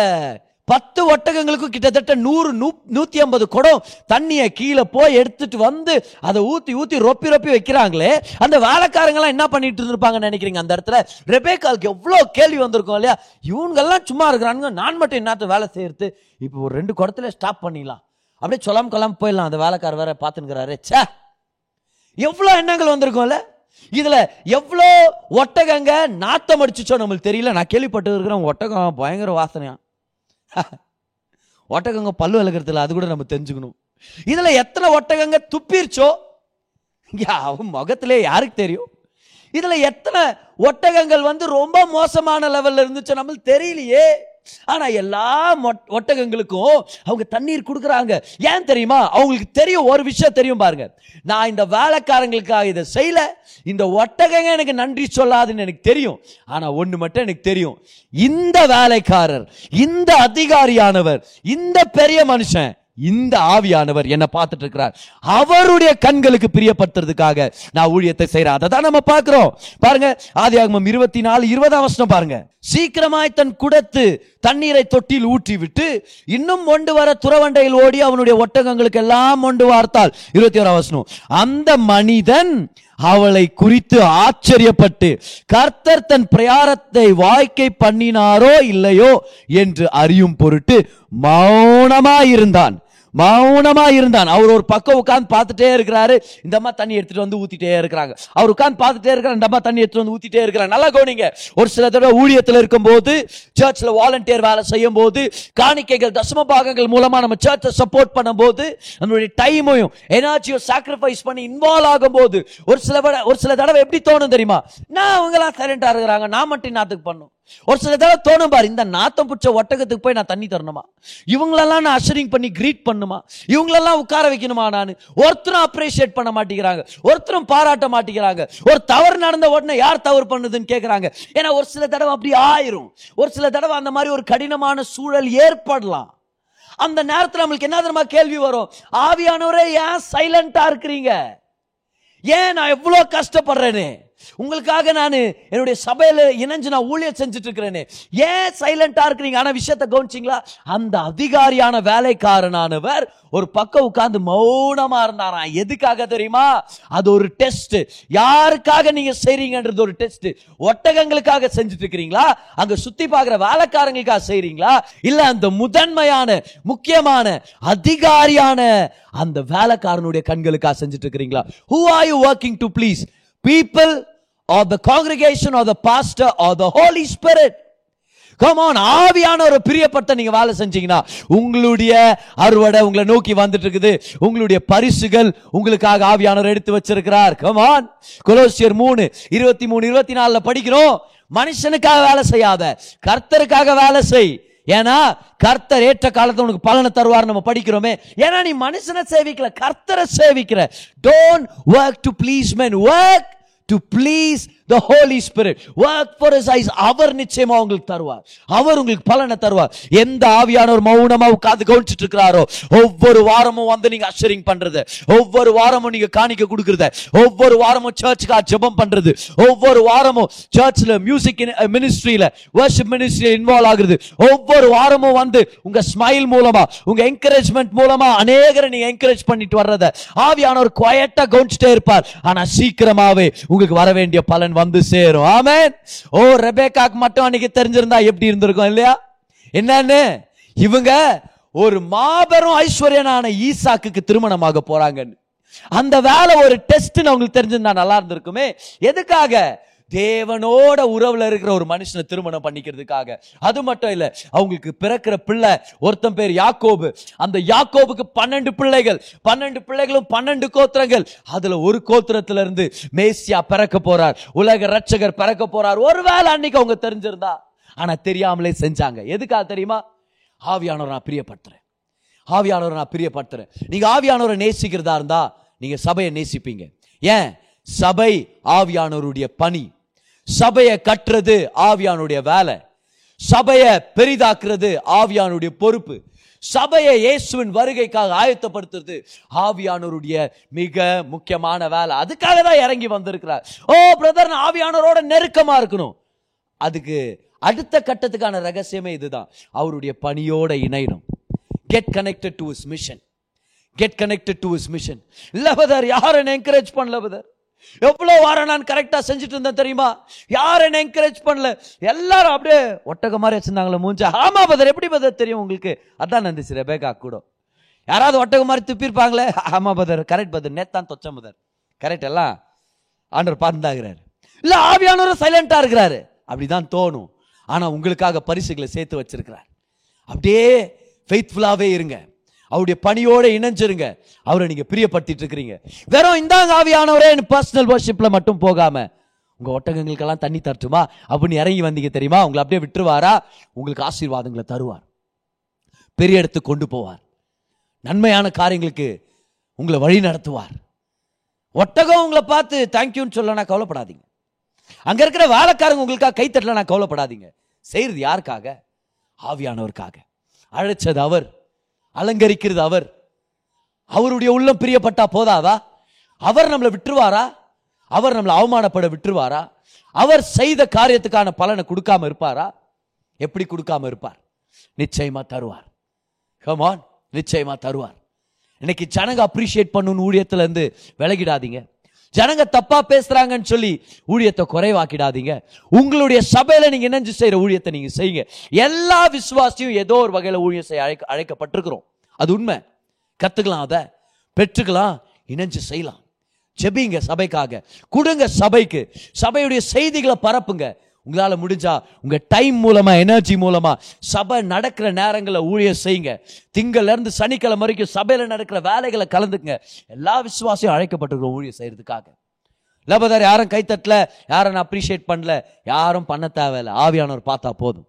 பத்து ஒட்டகங்களுக்கும் கிட்டத்தட்ட நூறு நூ நூத்தி ஐம்பது குடம் தண்ணியை கீழே போய் எடுத்துட்டு வந்து அதை ஊத்தி ஊத்தி ரொப்பி ரொப்பி வைக்கிறாங்களே, அந்த வேலைக்காரங்கெல்லாம் என்ன பண்ணிட்டு இருந்திருப்பாங்கன்னு நினைக்கிறீங்க? அந்த இடத்துல ரெபேக்காலுக்கு எவ்வளோ கேள்வி வந்திருக்கும் இல்லையா? இவங்கெல்லாம் சும்மா இருக்கிறானுங்க, நான் மட்டும் என்னத்த வேலை செய்யறது, இப்போ ஒரு ரெண்டு குடத்துல ஸ்டாப் பண்ணிடலாம், அப்படியே சொல்லாம கொள்ளாம போயிடலாம், அந்த வேலைக்கார வேற பார்த்துக்கிறாரு. சே, எவ்வளோ எண்ணங்கள் வந்திருக்கும்ல. இதுல எவ்வளோ ஒட்டகங்க நாத்தம் அடிச்சுச்சோ நம்மளுக்கு தெரியல. நான் கேள்விப்பட்டு இருக்கிறேன், ஒட்டகம் பயங்கர வாசனையா, ஒட்டகங்க பல்லு விளக்குறதுல அது கூட நம்ம தெரிஞ்சுக்கணும். இதுல எத்தனை ஒட்டகங்க துப்பிருச்சோ முகத்திலே யாருக்கு தெரியும்? இதுல எத்தனை ஒட்டகங்கள் வந்து ரொம்ப மோசமான லெவல்ல இருந்துச்சோ நம்மளுக்கு தெரியலையே. ஆனா எல்லா ஒட்டகங்களுக்கும் அவங்க தண்ணீர் கொடுக்கறாங்க. ஏன் தெரியுமா? அவங்களுக்கு தெரியும், ஒரு விஷயம் தெரியும் பாருங்க, நான் இந்த வேலைக்காரங்களுக்காக இதை செய்யல, இந்த ஒட்டகங்க எனக்கு நன்றி சொல்லாதுன்னு எனக்கு தெரியும். ஆனா ஒண்ணு மட்டும் எனக்கு தெரியும், இந்த வேலைக்காரர், இந்த அதிகாரியானவர், இந்த பெரிய மனுஷன், இந்த ஆவியானவர் என்ன பார்த்துட்டு இருக்கிறார், அவருடைய கண்களுக்கு பிரியப்படுத்துறதுக்காக நான் ஊழியத்தை செய்யறேன். அதை தான் நம்ம பார்க்கிறோம். பாருங்க, ஆதியாகமம் இருபத்தி நாலு இருபதாம் வசனம் பாருங்க. சீக்கிரமாய் தன் குடத்து தண்ணீரை தொட்டில் ஊற்றி விட்டு இன்னும் ஒண்டு வர துறவண்டையில் ஓடி அவனுடைய ஒட்டகங்களுக்கு எல்லாம் ஒண்டு வார்த்தாள். இருபத்தி ஓராம் வசனம், அந்த மனிதன் அவளை குறித்து ஆச்சரியப்பட்டு கர்த்தர் தன் பிரயாரத்தை வாய்க்கை பண்ணினாரோ இல்லையோ என்று அறியும் பொருட்டு மௌனமாயிருந்தான். மௌனமா இருந்தான். அவர் ஒரு பக்கம் உட்காந்து பார்த்துட்டே இருக்கிறாரு. இந்த அம்மா தண்ணி எடுத்துட்டு வந்து ஊத்திட்டே இருக்கிறாங்க. அவர் உட்காந்து பார்த்துட்டே இருக்கிறார், இந்த அம்மா தண்ணி எடுத்துட்டு வந்து ஊத்திட்டே இருக்கிறாங்க. நல்லா கவனிங்க, ஒரு சில தடவை ஊழியத்தில் இருக்கும் போது, சர்ச்ல வாலண்டியர் வேலை செய்யும் போது, காணிக்கைகள் தசம பாகங்கள் மூலமா நம்ம சர்ச்சை சப்போர்ட் பண்ணும் போது, நம்மளுடைய டைமையும் எனர்ஜியும் சாக்ரிஃபைஸ் பண்ணி இன்வால்வ் ஆகும் போது ஒரு சில ஒரு சில தடவை எப்படி தோணும் தெரியுமா? நான் அவங்களாம் சைலண்டா இருக்கிறாங்க, நான் மட்டும் நாத்துக்கு பண்ணும். ஒரு சில தடவை தோணும் பாரு, இந்த நாத்தம் பிடிச்ச ஒட்டகத்துக்கு போய் நான் தண்ணி தரணுமா? இவங்களெல்லாம் நான் அஷரிங் பண்ணி கிரீட் பண்ணுமா? இவங்களெல்லாம் உட்கார வைக்கணுமா? நான் ஒருத்தரும் அப்ரிஷியேட் பண்ண மாட்டேங்கிறாங்க, ஒருத்தரும் பாராட்ட மாட்டேங்கிறாங்க. ஒரு தவறு நடந்த உடனே யார் தவறு பண்ணுதுன்னு கேட்கிறாங்க. ஏன்னா ஒரு சில தடவை அப்படி ஆயிரும். ஒரு சில தடவை அந்த மாதிரி ஒரு கடினமான சூழல் ஏற்படலாம். அந்த நேரத்தில் நம்மளுக்கு என்ன தெரியுமா கேள்வி வரும்? ஆவியானவரே, ஏன் சைலண்டா இருக்கிறீங்க? ஏன் நான் எவ்வளோ கஷ்டப்படுறேன்னு உங்களுக்காக, நான் என்னுடைய சபையில இணைஞ்சு நான் ஊழியர் செஞ்சுட்டு இருக்கிறேன், ஏன் சைலண்டா இருக்கிறீங்க? ஆனா விஷயத்தை கவனிச்சிங்களா? அந்த அதிகாரியான வேலைக்காரனானவர் ஒரு பக்கம் உட்கார்ந்து மௌனமா இருந்தாராம். எதுக்காக தெரியுமா? அது ஒரு டெஸ்ட். யாருக்காக நீங்க செய்றீங்கன்றது ஒரு டெஸ்ட். ஒட்டகங்களுக்காக செஞ்சுட்டு இருக்கிறீங்களா? அங்க சுத்தி பாக்குற வேலைக்காரங்களுக்காக செய்றீங்களா? இல்ல அந்த முதன்மையான முக்கியமான அதிகாரியான அந்த வேலைக்காரனுடைய கண்களுக்காக செஞ்சுட்டு இருக்கிறீங்களா? Who are you working to please? People or the congregation or the pastor or the Holy Spirit? Come on, ஆவியான ஒரு பிரியப்பட்ட நீங்க வேலை செஞ்சீங்கன்னா உங்களுடைய அறுவடை உங்களை நோக்கி வந்துட்டு இருக்குது. உங்களுடைய பரிசுகள் உங்களுக்காக ஆவியானவர் எடுத்து வச்சிருக்கிறார். Come on, கொலோசியர் மூணு இருபத்தி மூணு இருபத்தி நாலுல படிக்கிறோம், மனுஷனுக்காக வேலை செய்யாத, கர்த்தருக்காக வேலை செய், ஏன்னா கர்த்தர் ஏற்ற காலத்துல உனக்கு பலனை தருவார் நம்ம படிக்கிறோமே. ஏன்னா நீ மனுஷனை சேவிக்கல, கர்த்தரை சேவிக்கிற. Don't work to please men, work to please the Holy Spirit. Work for His eyes. அவர் நிச்சயமா உங்களுக்கு தருவார், அவர் உங்களுக்கு பலனை தருவார். எந்த ஆவியானவர் மௌனமா உட்கார்ந்து கவனிச்சிட்டு இருக்கிறாரோ, ஒவ்வொரு வாரமும் வந்து நீங்க அஷரிங் பண்றது, ஒவ்வொரு வாரமும் நீங்க காணிக்க கொடுக்கறது, ஒவ்வொரு வாரமும் சர்ச்சுக்கு ஜெபம் பண்றது, ஒவ்வொரு வாரமும் சர்ச்சில் மியூசிக் மினிஸ்ட்ரியில worship ministry இன்வால்வ் ஆகுறது, ஒவ்வொரு வாரமும் வந்து உங்க ஸ்மைல் மூலமா உங்க என்கரேஜ்மெண்ட் மூலமா அநேகரை நீங்க என்கரேஜ் பண்ணிட்டு வர்றத ஆவியானவர் குவைட்டா கவனிச்சுட்டே இருப்பார். ஆனா சீக்கிரமாவே உங்களுக்கு வர வேண்டிய பலன் வந்து சேரும். ஆமென். ஓ, ரெபெக்காக்கு மட்டும் அன்னைக்கு தெரிஞ்சிருந்தா எப்படி இருந்திருக்கும் இல்லையா? என்னன்னு, இவங்க ஒரு மாபெரும் ஐஸ்வர்யனான ஈசாக்குக்கு திருமணமாக போறாங்க. அந்த வேலை ஒரு டெஸ்ட் அவங்களுக்கு தெரிஞ்சிருந்தா நல்லா இருந்திருக்குமே. எதுக்காக? தேவனோட உறவுல இருக்கிற ஒரு மனுஷனை திருமணம் பண்ணிக்கிறதுக்காக. அது மட்டும் இல்ல, அவங்களுக்கு பிறக்கிற பிள்ளை ஒருத்தன் பேர் யாக்கோபு. அந்த யாக்கோபுக்கு பன்னெண்டு பிள்ளைகள், பன்னெண்டு பிள்ளைகளும் பன்னெண்டு கோத்திரங்கள். அதுல ஒரு கோத்திரத்துல இருந்து மேசியா பிறக்க போறார், உலக ரட்சகர் பிறக்க போறார். ஒருவேளை அன்னைக்கு அவங்க தெரிஞ்சிருந்தா, ஆனா தெரியாமலே செஞ்சாங்க. எதுக்காக தெரியுமா? ஆவியானவர் நான் பிரியப்படுத்துறேன், ஆவியானவர் நான் பிரியப்படுத்துறேன். நீங்க ஆவியானவரை நேசிக்கிறதா இருந்தா நீங்க சபையை நேசிப்பீங்க. ஏன்? சபை ஆவியானவருடைய பணி. சபையை கட்டுறது ஆவியானுடைய வேலை, சபையை பெரிதாக்குறது ஆவியானுடைய பொறுப்பு, சபையை இயேசுவின் வருகைக்காக ஆயத்தப்படுத்துறது ஆவியானவருடைய மிக முக்கியமான வேலை. அதுக்காக தான் இறங்கி வந்திருக்கிறார். ஓ பிரதர், ஆவியானவரோட நெருக்கமா இருக்கணும். அதுக்கு அடுத்த கட்டத்துக்கான ரகசியமே இதுதான், அவருடைய பணியோட இணையணும். Get connected to his mission, get connected to his mission. இல்ல பிரதர், யாரும் என்கரேஜ் பண்ணல பிரதர், எவ்வளவு வாரம் நான் கரெக்டா செஞ்சுட்டு இருந்தேன் தெரியுமா, யார் என்ன என்கரேஜ் பண்ணல, எல்லாரும் அப்படியே ஒட்டக மாதிரி வச்சிருந்தாங்களே மூஞ்ச. ஆமா பதர், எப்படி பதர் தெரியும் உங்களுக்கு? அதான் நந்திச்சு ரெபெக்கா கூட யாராவது ஒட்டக மாதிரி துப்பிருப்பாங்களே. ஆமா பதர், கரெக்ட் பதர், நேத்தான் தொச்சம் பதர், கரெக்ட். எல்லாம் ஆண்டவர் பார்த்துதாகிறாரு. இல்ல ஆவியானவர் சைலண்டா இருக்கிறாரு அப்படிதான் தோணும். ஆனா உங்களுக்காக பரிசுகளை சேர்த்து வச்சிருக்கிறார். அப்படியே ஃபெய்த்ஃபுல்லாவே இருங்க, அவருடைய பணியோட இணைஞ்சிருங்க, அவரை நீங்க பிரியப்படுத்திட்டு இருக்கிறீங்க. வெறும் இந்தாங்க ஆவியானவரே பர்சனல் வர்ஷிப்ல மட்டும் போகாம, உங்க ஒட்டகங்களுக்கெல்லாம் தண்ணி தரட்டுமா அப்படின்னு இறங்கி வந்தீங்க தெரியுமா, உங்களை அப்படியே விட்டுருவாரா? உங்களுக்கு ஆசீர்வாதங்களை தருவார், பெரிய இடத்துக்கு கொண்டு போவார், நன்மையான காரியங்களுக்கு உங்களை வழி நடத்துவார். ஒட்டகம் உங்களை பார்த்து தேங்க்யூன்னு சொல்லனா கவலைப்படாதீங்க. அங்க இருக்கிற வேலைக்காரங்க உங்களுக்காக கை தட்டலனா கவலைப்படாதீங்க. செய்யறது யாருக்காக? ஆவியானவருக்காக. அழைச்சது அவர், அலங்கரிக்கிறது அவர். அவருடைய உள்ளம் பிரியப்பட்டா போதாதா? அவர் நம்மளை விட்டுருவாரா? அவர் நம்மளை அவமானப்பட விட்டுருவாரா? அவர் செய்த காரியத்துக்கான பலனை கொடுக்காம இருப்பாரா? எப்படி கொடுக்காம இருப்பார்? நிச்சயமா தருவார். கம் ஆன், நிச்சயமா தருவார். இன்னைக்கு ஜனங்க அப்ரிஷியேட் பண்ணுன்னு ஊழியத்துல இருந்து விலகிடாதீங்க. ஜனங்க தப்பா பேசுறாங்கன்னு சொல்லி ஊழியத்தை குறைவாக்கிடாதீங்க. உங்களுடைய சபையில நீங்க இணைஞ்சு செய்யற ஊழியத்தை நீங்க செய்யுங்க. எல்லா விசுவாசியும் ஏதோ ஒரு வகையில ஊழியம் செய்ய அழைக்க அழைக்கப்பட்டிருக்கிறோம். அது உண்மை. கத்துக்கலாம், அதை பெற்றுக்கலாம், இணைஞ்சு செய்யலாம். ஜெபிங்க சபைக்காக, கொடுங்க சபைக்கு, சபையுடைய செய்திகளை பரப்புங்க. உங்களால முடிஞ்சா உங்க டைம் மூலமா, எனர்ஜி மூலமா சபை நடக்கிற நேரங்களை ஊழியம் செய்யுங்க. திங்கள்ல இருந்து சனிக்கிழமை வரைக்கும் சபையில நடக்கிற வேலைகளை கலந்துக்குங்க. எல்லா விசுவாசியும் அழைக்கப்பட்டிருக்கிற ஊழியம் செய்யறதுக்காக. லபதார் யாரும் கைத்தட்டல, யாரும் அப்ரிஷியேட் பண்ணல, யாரும் பண்ண தேவையில்ல. ஆவியானவர் பார்த்தா போதும்.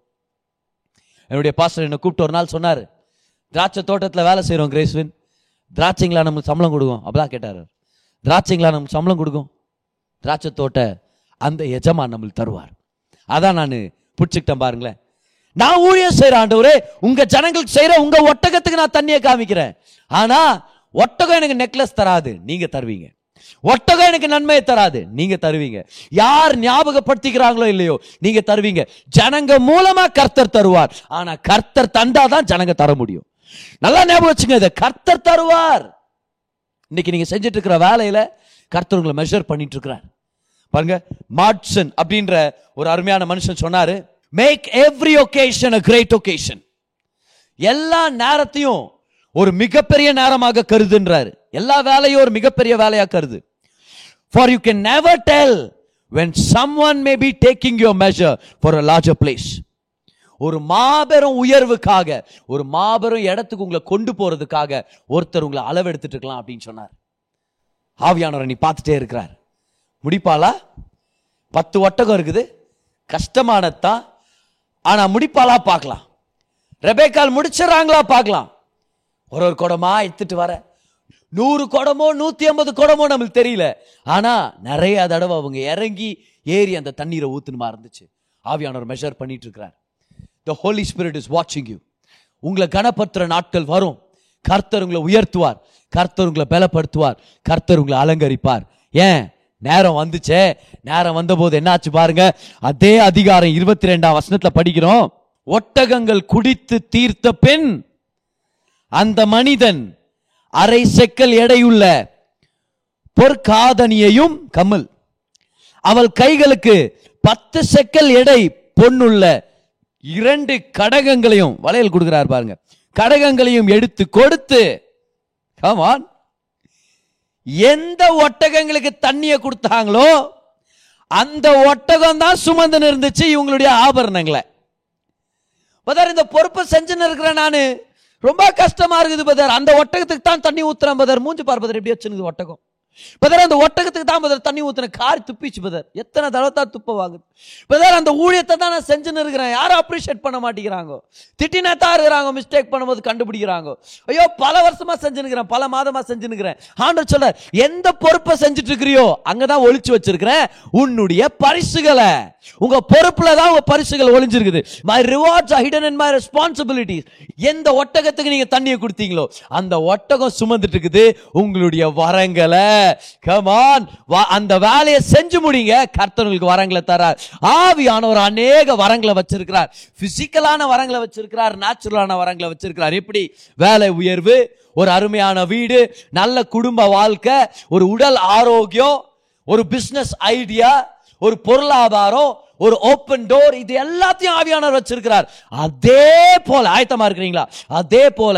என்னுடைய பாஸ்டர் என்னை கூப்பிட்டு ஒரு நாள் சொன்னாரு, திராட்சை தோட்டத்தில் வேலை செய்யறோம் கிரேஸ்வின், திராட்சைங்களா நமக்கு சம்பளம் கொடுக்கும் அப்படிதான் கேட்டாரு. திராட்சைங்களா நமக்கு சம்பளம் கொடுக்கும்? திராட்சை தோட்ட அந்த எஜமான் நம்மளுக்கு தருவார். அதான் நான் பிடிச்சிக்கிட்டேன் பாருங்களேன். நான் ஊழியம் செய்யற ஆண்டவரே, உங்க ஜனங்களுக்கு செய்யற உங்க ஒட்டகத்துக்கு நான் தண்ணியை காமிக்கிறேன். ஆனா ஒட்டகம் எனக்கு நெக்லஸ் தராது, நீங்க தருவீங்க. ஒட்டகம் எனக்கு நன்மையை தராது, நீங்க தருவீங்க. யார் ஞாபகப்படுத்திக்கிறாங்களோ இல்லையோ, நீங்க தருவீங்க. ஜனங்க மூலமா கர்த்தர் தருவார். ஆனா கர்த்தர் தந்தாதான் ஜனங்க தர முடியும். நல்லா ஞாபகம் வச்சுங்க இதை, கர்த்தர் தருவார். இன்னைக்கு நீங்க செஞ்சிட்டு இருக்கிற வேலையில கர்த்தர் உங்களை மெஷர் பண்ணிட்டு இருக்கிறார். பாருங்க, மார்சன் அப்படின்ற ஒரு அருமையான மனுஷன் சொன்னாரு, make every occasion a great occasion. எல்லா நேரத்தையும் ஒரு மிகப்பெரிய நேரமாக கருதுன்றாரு. எல்லா வேலையும் ஒரு மிகப்பெரிய வேலையாக கருது. For you can never tell when someone may be taking your measure for a larger place. ஒரு மாபெரும் உயர்வுக்காக, ஒரு மாபெரும் இடத்துக்கு உங்களை கொண்டு போறதுக்காக ஒருத்தர் உங்களை அளவெடுத்துட்டு இருக்கலாம் அப்படின்னு சொன்னார். ஆவியானவரை நீ பார்த்துட்டே இருக்கிறார். முடிப்பாளா? பத்து ஒட்டகம் இருக்குது, கஷ்டமானதான். ஆனா முடிப்பாளா பார்க்கலாம். ரெபேக்கால் முடிச்சிடறாங்களா பார்க்கலாம். ஒரு ஒரு குடமா எடுத்துட்டு வர நூறு குடமோ நூற்றி ஐம்பது குடமோ நம்மளுக்கு தெரியல. ஆனால் நிறைய தடவை அவங்க இறங்கி ஏறி அந்த தண்ணீரை ஊற்றுனுமா இருந்துச்சு. ஆவியானவர் மெஷர் பண்ணிட்டு இருக்கிறார். த ஹோலி ஸ்பிரிட் இஸ் வாட்சிங் யூ. உங்களை கனப்படுத்துகிற நாட்கள் வரும். கர்த்தர் உங்களை உயர்த்துவார், கர்த்தர் உங்களை பலப்படுத்துவார், கர்த்தர் உங்களை அலங்கரிப்பார். ஏன் நேரம் வந்துச்சே. நேரம் வந்தபோது என்னாச்சு பாருங்க. அதே அதிகாரம் இருபத்தி ரெண்டாம் வசனத்துல படிக்கிறோம். ஒட்டகங்கள் குடித்து தீர்த்த பெண் அந்த மனிதன் அரை செக்கல் எடையுள்ள பொற்காதனியையும் கம்மல் அவள் கைகளுக்கு பத்து செக்கல் எடை பொன்னுள்ள இரண்டு கடகங்களையும், வளையல் கொடுக்கிறார் பாருங்க, கடகங்களையும் எடுத்து கொடுத்து. கமான், எந்த ஒட்டகங்களுக்கு தண்ணியை கொடுத்தாங்களோ அந்த ஒட்டகம் தான் சுமந்து இருந்துச்சு இவங்களுடைய ஆபரணங்களை. பதார், இந்த பொறுப்பை செஞ்சுன்னு இருக்கிறேன் நானு, ரொம்ப கஷ்டமா இருக்குது பதார், அந்த ஒட்டகத்துக்கு தான் தண்ணி ஊத்துறேன் பதார். மூஞ்சி பார்ப்பதார் எப்படி வச்சுருக்குது ஒட்டகம் பதார், அந்த ஒட்டகத்துக்கு தான் பதார் தண்ணி ஊத்துறேன். கார் துப்பிச்சு பதார், எத்தனை தடவை தான் துப்ப வாங்குது பதார். அந்த ஊழியத்தை தான் நான் செஞ்சுன்னு இருக்கிறேன், யாரும் அப்ரிஷியேட் பண்ண மாட்டேங்கிறாங்க, திட்டினா தான் இருக்கிறாங்க, மிஸ்டேக் பண்ணும்போது கண்டுபிடிக்கிறாங்க. ஐயோ பல வருஷமா செஞ்சுன்னுக்கிறேன், பல மாதமா செஞ்சுன்னுக்கிறேன். ஆண்டவர் சொல்றார், எந்த பொறுப்பை செஞ்சுட்டு இருக்கிறியோ அங்கதான் ஒழிச்சு வச்சிருக்கிறேன் உன்னுடைய பரிசுகளை. உங்க பொறுப்புல தான் உங்க பரிசுகள் ஒளிஞ்சிருக்குது. My rewards are hidden in my responsibilities. எந்த ஒட்டகத்துக்கு நீங்க தண்ணியை கொடுத்தீங்களோ அந்த ஒட்டகம் சுமந்துட்டு இருக்குது உங்களுடைய வரங்களை. Come on, அந்த வேலையை செஞ்சு முடிங்க. கர்த்தருக்கு வரங்களை தரார். ஆவியானவர் அநேக வரங்களை வச்சிருக்கிறார். பிசிக்கலான வரங்களை வச்சிருக்கிறார், நேச்சுரலான வரங்களை வச்சிருக்கிறார். எப்படி? வேலை உயர்வு, ஒரு அருமையான வீடு, நல்ல குடும்ப வாழ்க்கை, ஒரு உடல் ஆரோக்கியம், ஒரு பிசினஸ் ஐடியா, ஒரு பொருளாதாரம், ஒரு ஓப்பன் டோர், இது எல்லாத்தையும் ஆவியானவர் வச்சிருக்கிறார். அதே போல ஆயத்தமா இருக்கிறீங்களா? அதே போல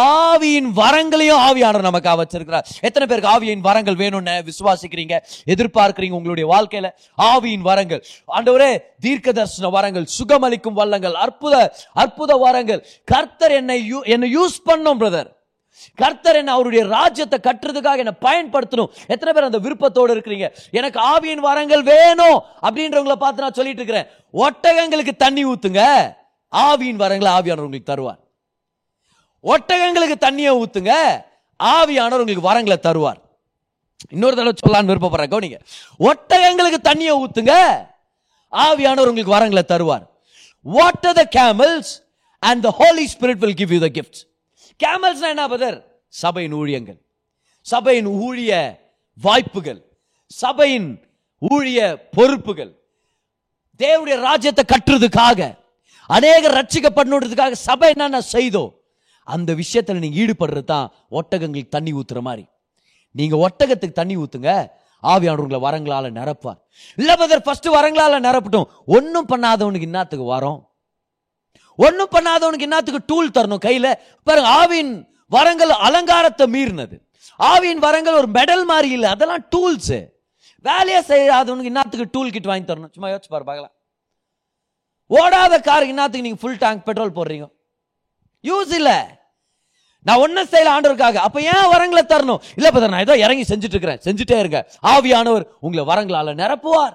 ஆவியின் வரங்களையும் ஆவியானவர் நமக்காக வச்சிருக்கிறார். எத்தனை பேருக்கு ஆவியின் வரங்கள் வேணும்னு விசுவாசிக்கிறீங்க, எதிர்பார்க்கிறீங்க உங்களுடைய வாழ்க்கையில? ஆவியின் வரங்கள், ஆண்டவரே தீர்க்க தரிசன வரங்கள், சுகமளிக்கும் வல்லங்கள், அற்புத அற்புத வரங்கள். கர்த்தர் என்னை என்னை யூஸ் பண்ணோம் பிரதர், கர்த்தர் என்ன அவருடைய ராஜ்யத்தை கட்டுறதுக்காக என்ன பயன்படுத்தணும். எத்தனை பேர் அந்த விருப்பத்தோடு இருக்கிறீங்க? எனக்கு ஆவியின் வரங்கள் வேணும் அப்படின்றவங்களை பார்த்து நான் சொல்லிட்டு இருக்கிறேன், ஒட்டகங்களுக்கு தண்ணி ஊத்துங்க, ஆவியின் வரங்களை ஆவியானவர் உங்களுக்கு தருவார். ஒட்டகங்களுக்கு தண்ணியை ஊத்துங்க, ஆவியானவர் உங்களுக்கு வரங்களை தருவார். இன்னொரு தடவை சொல்லான்னு விருப்பப்படுறேன், கவனிங்க. ஒட்டகங்களுக்கு தண்ணியை ஊத்துங்க, ஆவியானவர் உங்களுக்கு வரங்களை தருவார். Water the camels and the Holy Spirit will give you the gifts. கேமல்ஸ்னா என்ன பதர்? சபையின் ஊழியங்கள், சபையின் ஊழிய வாய்ப்புகள், சபையின் ஊழிய பொறுப்புகள், தேவனுடைய ராஜ்யத்தை கட்டுறதுக்காக, அநேக ரட்சிக்கப்படுறதுக்காக சபை என்னென்ன செய்தோ அந்த விஷயத்தில் நீங்கள் ஈடுபடுறது தான் ஒட்டகங்களுக்கு தண்ணி ஊற்றுற மாதிரி. நீங்கள் ஒட்டகத்துக்கு தண்ணி ஊற்றுங்க, ஆவியானவர்களை வரங்களால் நிரப்பார். இல்லை பதர், ஃபர்ஸ்ட் வரங்களால் நிரப்பட்டும். ஒன்றும் பண்ணாதவனுக்கு இன்னத்துக்கு வரோம், ஒன்னும் பண்ணாதவனுக்கு என்னத்துக்கு டூல் தரணும் கையில பாருங்க. ஆவியின் வரங்கள் அலங்காரத்தை மீறினது. ஆவியின் வரங்கள் ஒரு மெடல் மாதிரி இல்லை, அதெல்லாம் டூல்ஸ். வேலையை செய்யாதவனுக்கு என்னத்துக்கு டூல் கிட் வாங்கி தரணும்? சும்மா யோசிச்சு பாரு பார்க்கலாம். ஓடாத காருக்கு என்னத்துக்கு நீங்க ஃபுல் டேங்க் பெட்ரோல் போடுறீங்க? யூஸ் இல்லை. நான் ஒன்னும் செய்யல ஆண்டவருக்காக, அப்ப ஏன் வரங்களை தரணும்? இல்லை பதர், நான் ஏதோ இறங்கி செஞ்சுட்டு இருக்கிறேன், செஞ்சுட்டே இருக்க. ஆவியானவர் உங்களை வரங்களால நிரப்புவார்.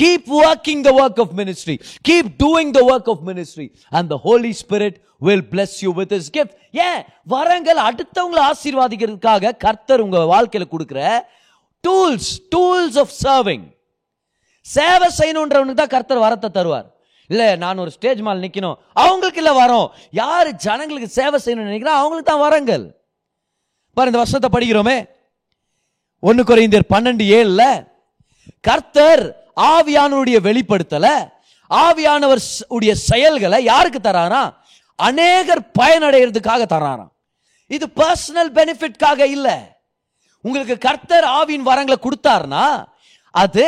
Keep working the work of ministry. Keep doing the work of ministry. And the Holy Spirit will bless you with His gift. Yeah, varangal aduthavangala aashirvaadikkiradhukaga karthar unga vaalkaiyila kudukra tools, tools of serving. Seva seiyanundravunukku da karthar varatha tharuvar. இல்லை நான் ஒரு stage மேல நிக்கணும், அவங்களுக்கு இல்ல வரோம். யாரு ஜனங்களுக்கு சேவை செய்யணும்னு நினைக்கிறா அவங்களுக்கு தான் வரங்கள். பாரு இந்த வருஷத்தை படிக்கிறோமே, ஒன்னு கொரிந்தியர் பன்னெண்டு ஏழுல கர்த்தர் ஆவியானவருடைய வெளிப்படுத்தல, ஆவியானவர் உடைய செயல்களை யாருக்கு தரானா? அநேகர் பயனடைகிறதுக்காக தரானாம். இது பர்சனல் பெனிஃபிட்காக இல்ல. உங்களுக்கு கர்த்தர் ஆவியின் வரங்களை கொடுத்தாருனா அது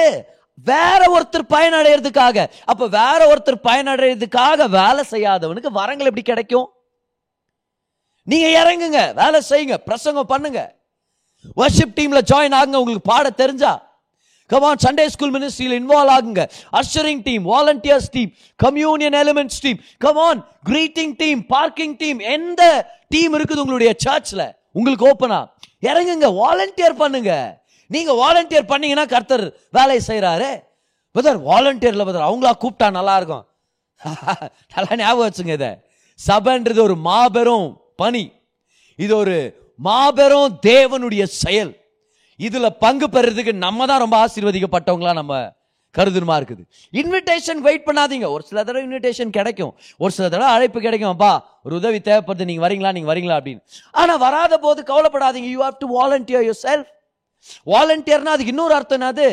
வேற ஒருத்தர் பயனடைகிறதுக்காக. அப்ப வேற ஒருத்தர் பயனடைகிறதுக்காக வேலை செய்யாதவனுக்கு வரங்கள் எப்படி கிடைக்கும்? நீங்க இறங்குங்க, வேலை செய்யுங்க, பிரசங்கம் பண்ணுங்க, வர்ஷிப் டீம்ல ஜாயின் ஆகுங்க, உங்களுக்கு பாட தெரிஞ்சா. Come on, Sunday school ministry il involve agunga, ushering team, volunteers team, communion elements team, come on, greeting team, parking team, endha team irukudhu ungalude church la ungalku open ah irangunga, volunteer pannunga. Neenga volunteer panningina karthar velai seirare brother. Volunteer la brother avangala koopta nalla irukum, nalla niyavachunga. Idha சபைன்றது ஒரு மாபெரும் பணி, இது ஒரு மாபெரும் தேவனுடைய செயல். இதுல பங்கு பெறதுக்கு நம்ம தான் ரொம்ப ஆசீர்வதிக்கப்பட்டவங்களா நம்ம கருதுமா இருக்குது. இன்விடேஷன் வெயிட் பண்ணாதீங்க. ஒரு சில தடவை இன்விடேஷன் கிடைக்கும், ஒரு சில தடவை அழைப்பு கிடைக்கும். அப்பா ஒரு உதவி தேவைப்படுது, நீங்க வரீங்களா நீங்க வரீங்களா அப்படின்னு. ஆனா வராத போது கவலைப்படாதீங்க. You have to volunteer yourself. வாலண்டியர்னா அதுக்கு இன்னொரு அர்த்தம் என்னது?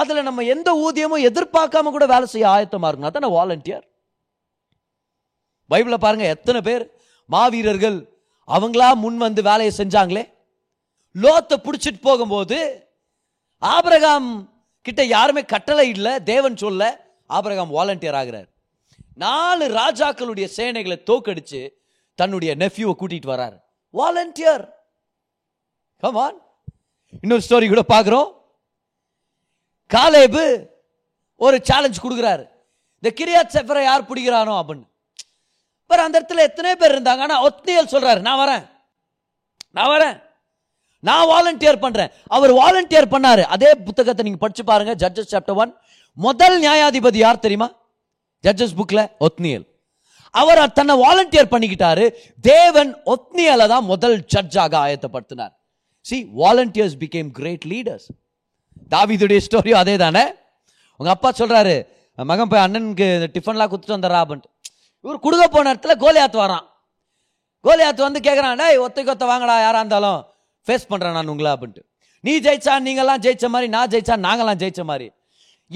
அதுல நம்ம எந்த ஊதியமும் எதிர்பார்க்காம கூட வேலை செய்ய ஆயத்தமா இருக்கணும், அதான வாலண்டியர். பைபிளை பாருங்க, எத்தனை பேர் மாவீரர்கள் அவங்களா முன் வந்து வேலையை செஞ்சாங்களே. லோத்தை பிடிச்சிட்டு போகும்போது ஆபிரகாம் கிட்ட யாருமே கட்டளை இல்லை, தேவன் சொல்ல ஆபிரகாம் வாலண்டியர் ஆகிறார். நாலு ராஜாக்களுடைய சேனைகளை தோக்கடிச்சு தன்னுடைய நெஃப்யூவை கூட்டிட்டு வர்றார், வாலண்டியர். Come on. இன்னொரு ஸ்டோரி கூட பார்க்குறோம். காலேபு ஒரு சேலஞ்ச் கொடுக்குறாரு, இந்த கிரியாத் செஃபரை யார் பிடிக்கிறானோ அப்படின்னு. பட் அந்த இடத்துல எத்தனை பேர் இருந்தாங்க, ஆனால் ஒத்னியேல் சொல்றாரு நான் வரேன் நான் வரேன் நான் வாலண்டியர் பண்றேன். அவர் வாலண்டியர் பண்ணாரு. அதே புத்தகத்தை நீங்க படிச்சு பாருங்க, ஜட்ஜஸ் சாப்டர் ஒன். முதல் நியாயாதிபதி யார் தெரியுமா? ஜட்ஜஸ் புக்ல ஒத்னியேல். அவர் தன்னை வாலண்டியர் பண்ணிக்கிட்டாரு. தேவன் ஒத்னியேலை தான் முதல் ஜட்ஜாக ஆயத்தப்படுத்தினார். See, volunteers became great leaders. தாவீதுடைய ஸ்டோரி அதே தானே. உங்க அப்பா சொல்றாரு, மகன் போய் அண்ணனுக்கு டிஃபன்லாம் கொடுத்துட்டு வந்தாரா அப்படின்ட்டு. இவர் கொடுக்க போன இடத்துல கோலியாத்து வரான். கோலியாத்து வந்து கேட்குறான், டேய் ஒத்தை கொத்த வாங்கடா, யாராக இருந்தாலும் ஃபேஸ் பண்ணுறேன் நான் உங்களா அப்படின்ட்டு. நீ ஜெயிச்சா நீங்கள்லாம் ஜெயிச்ச மாதிரி, நான் ஜெயிச்சா நாங்கள்லாம் ஜெயிச்ச மாதிரி.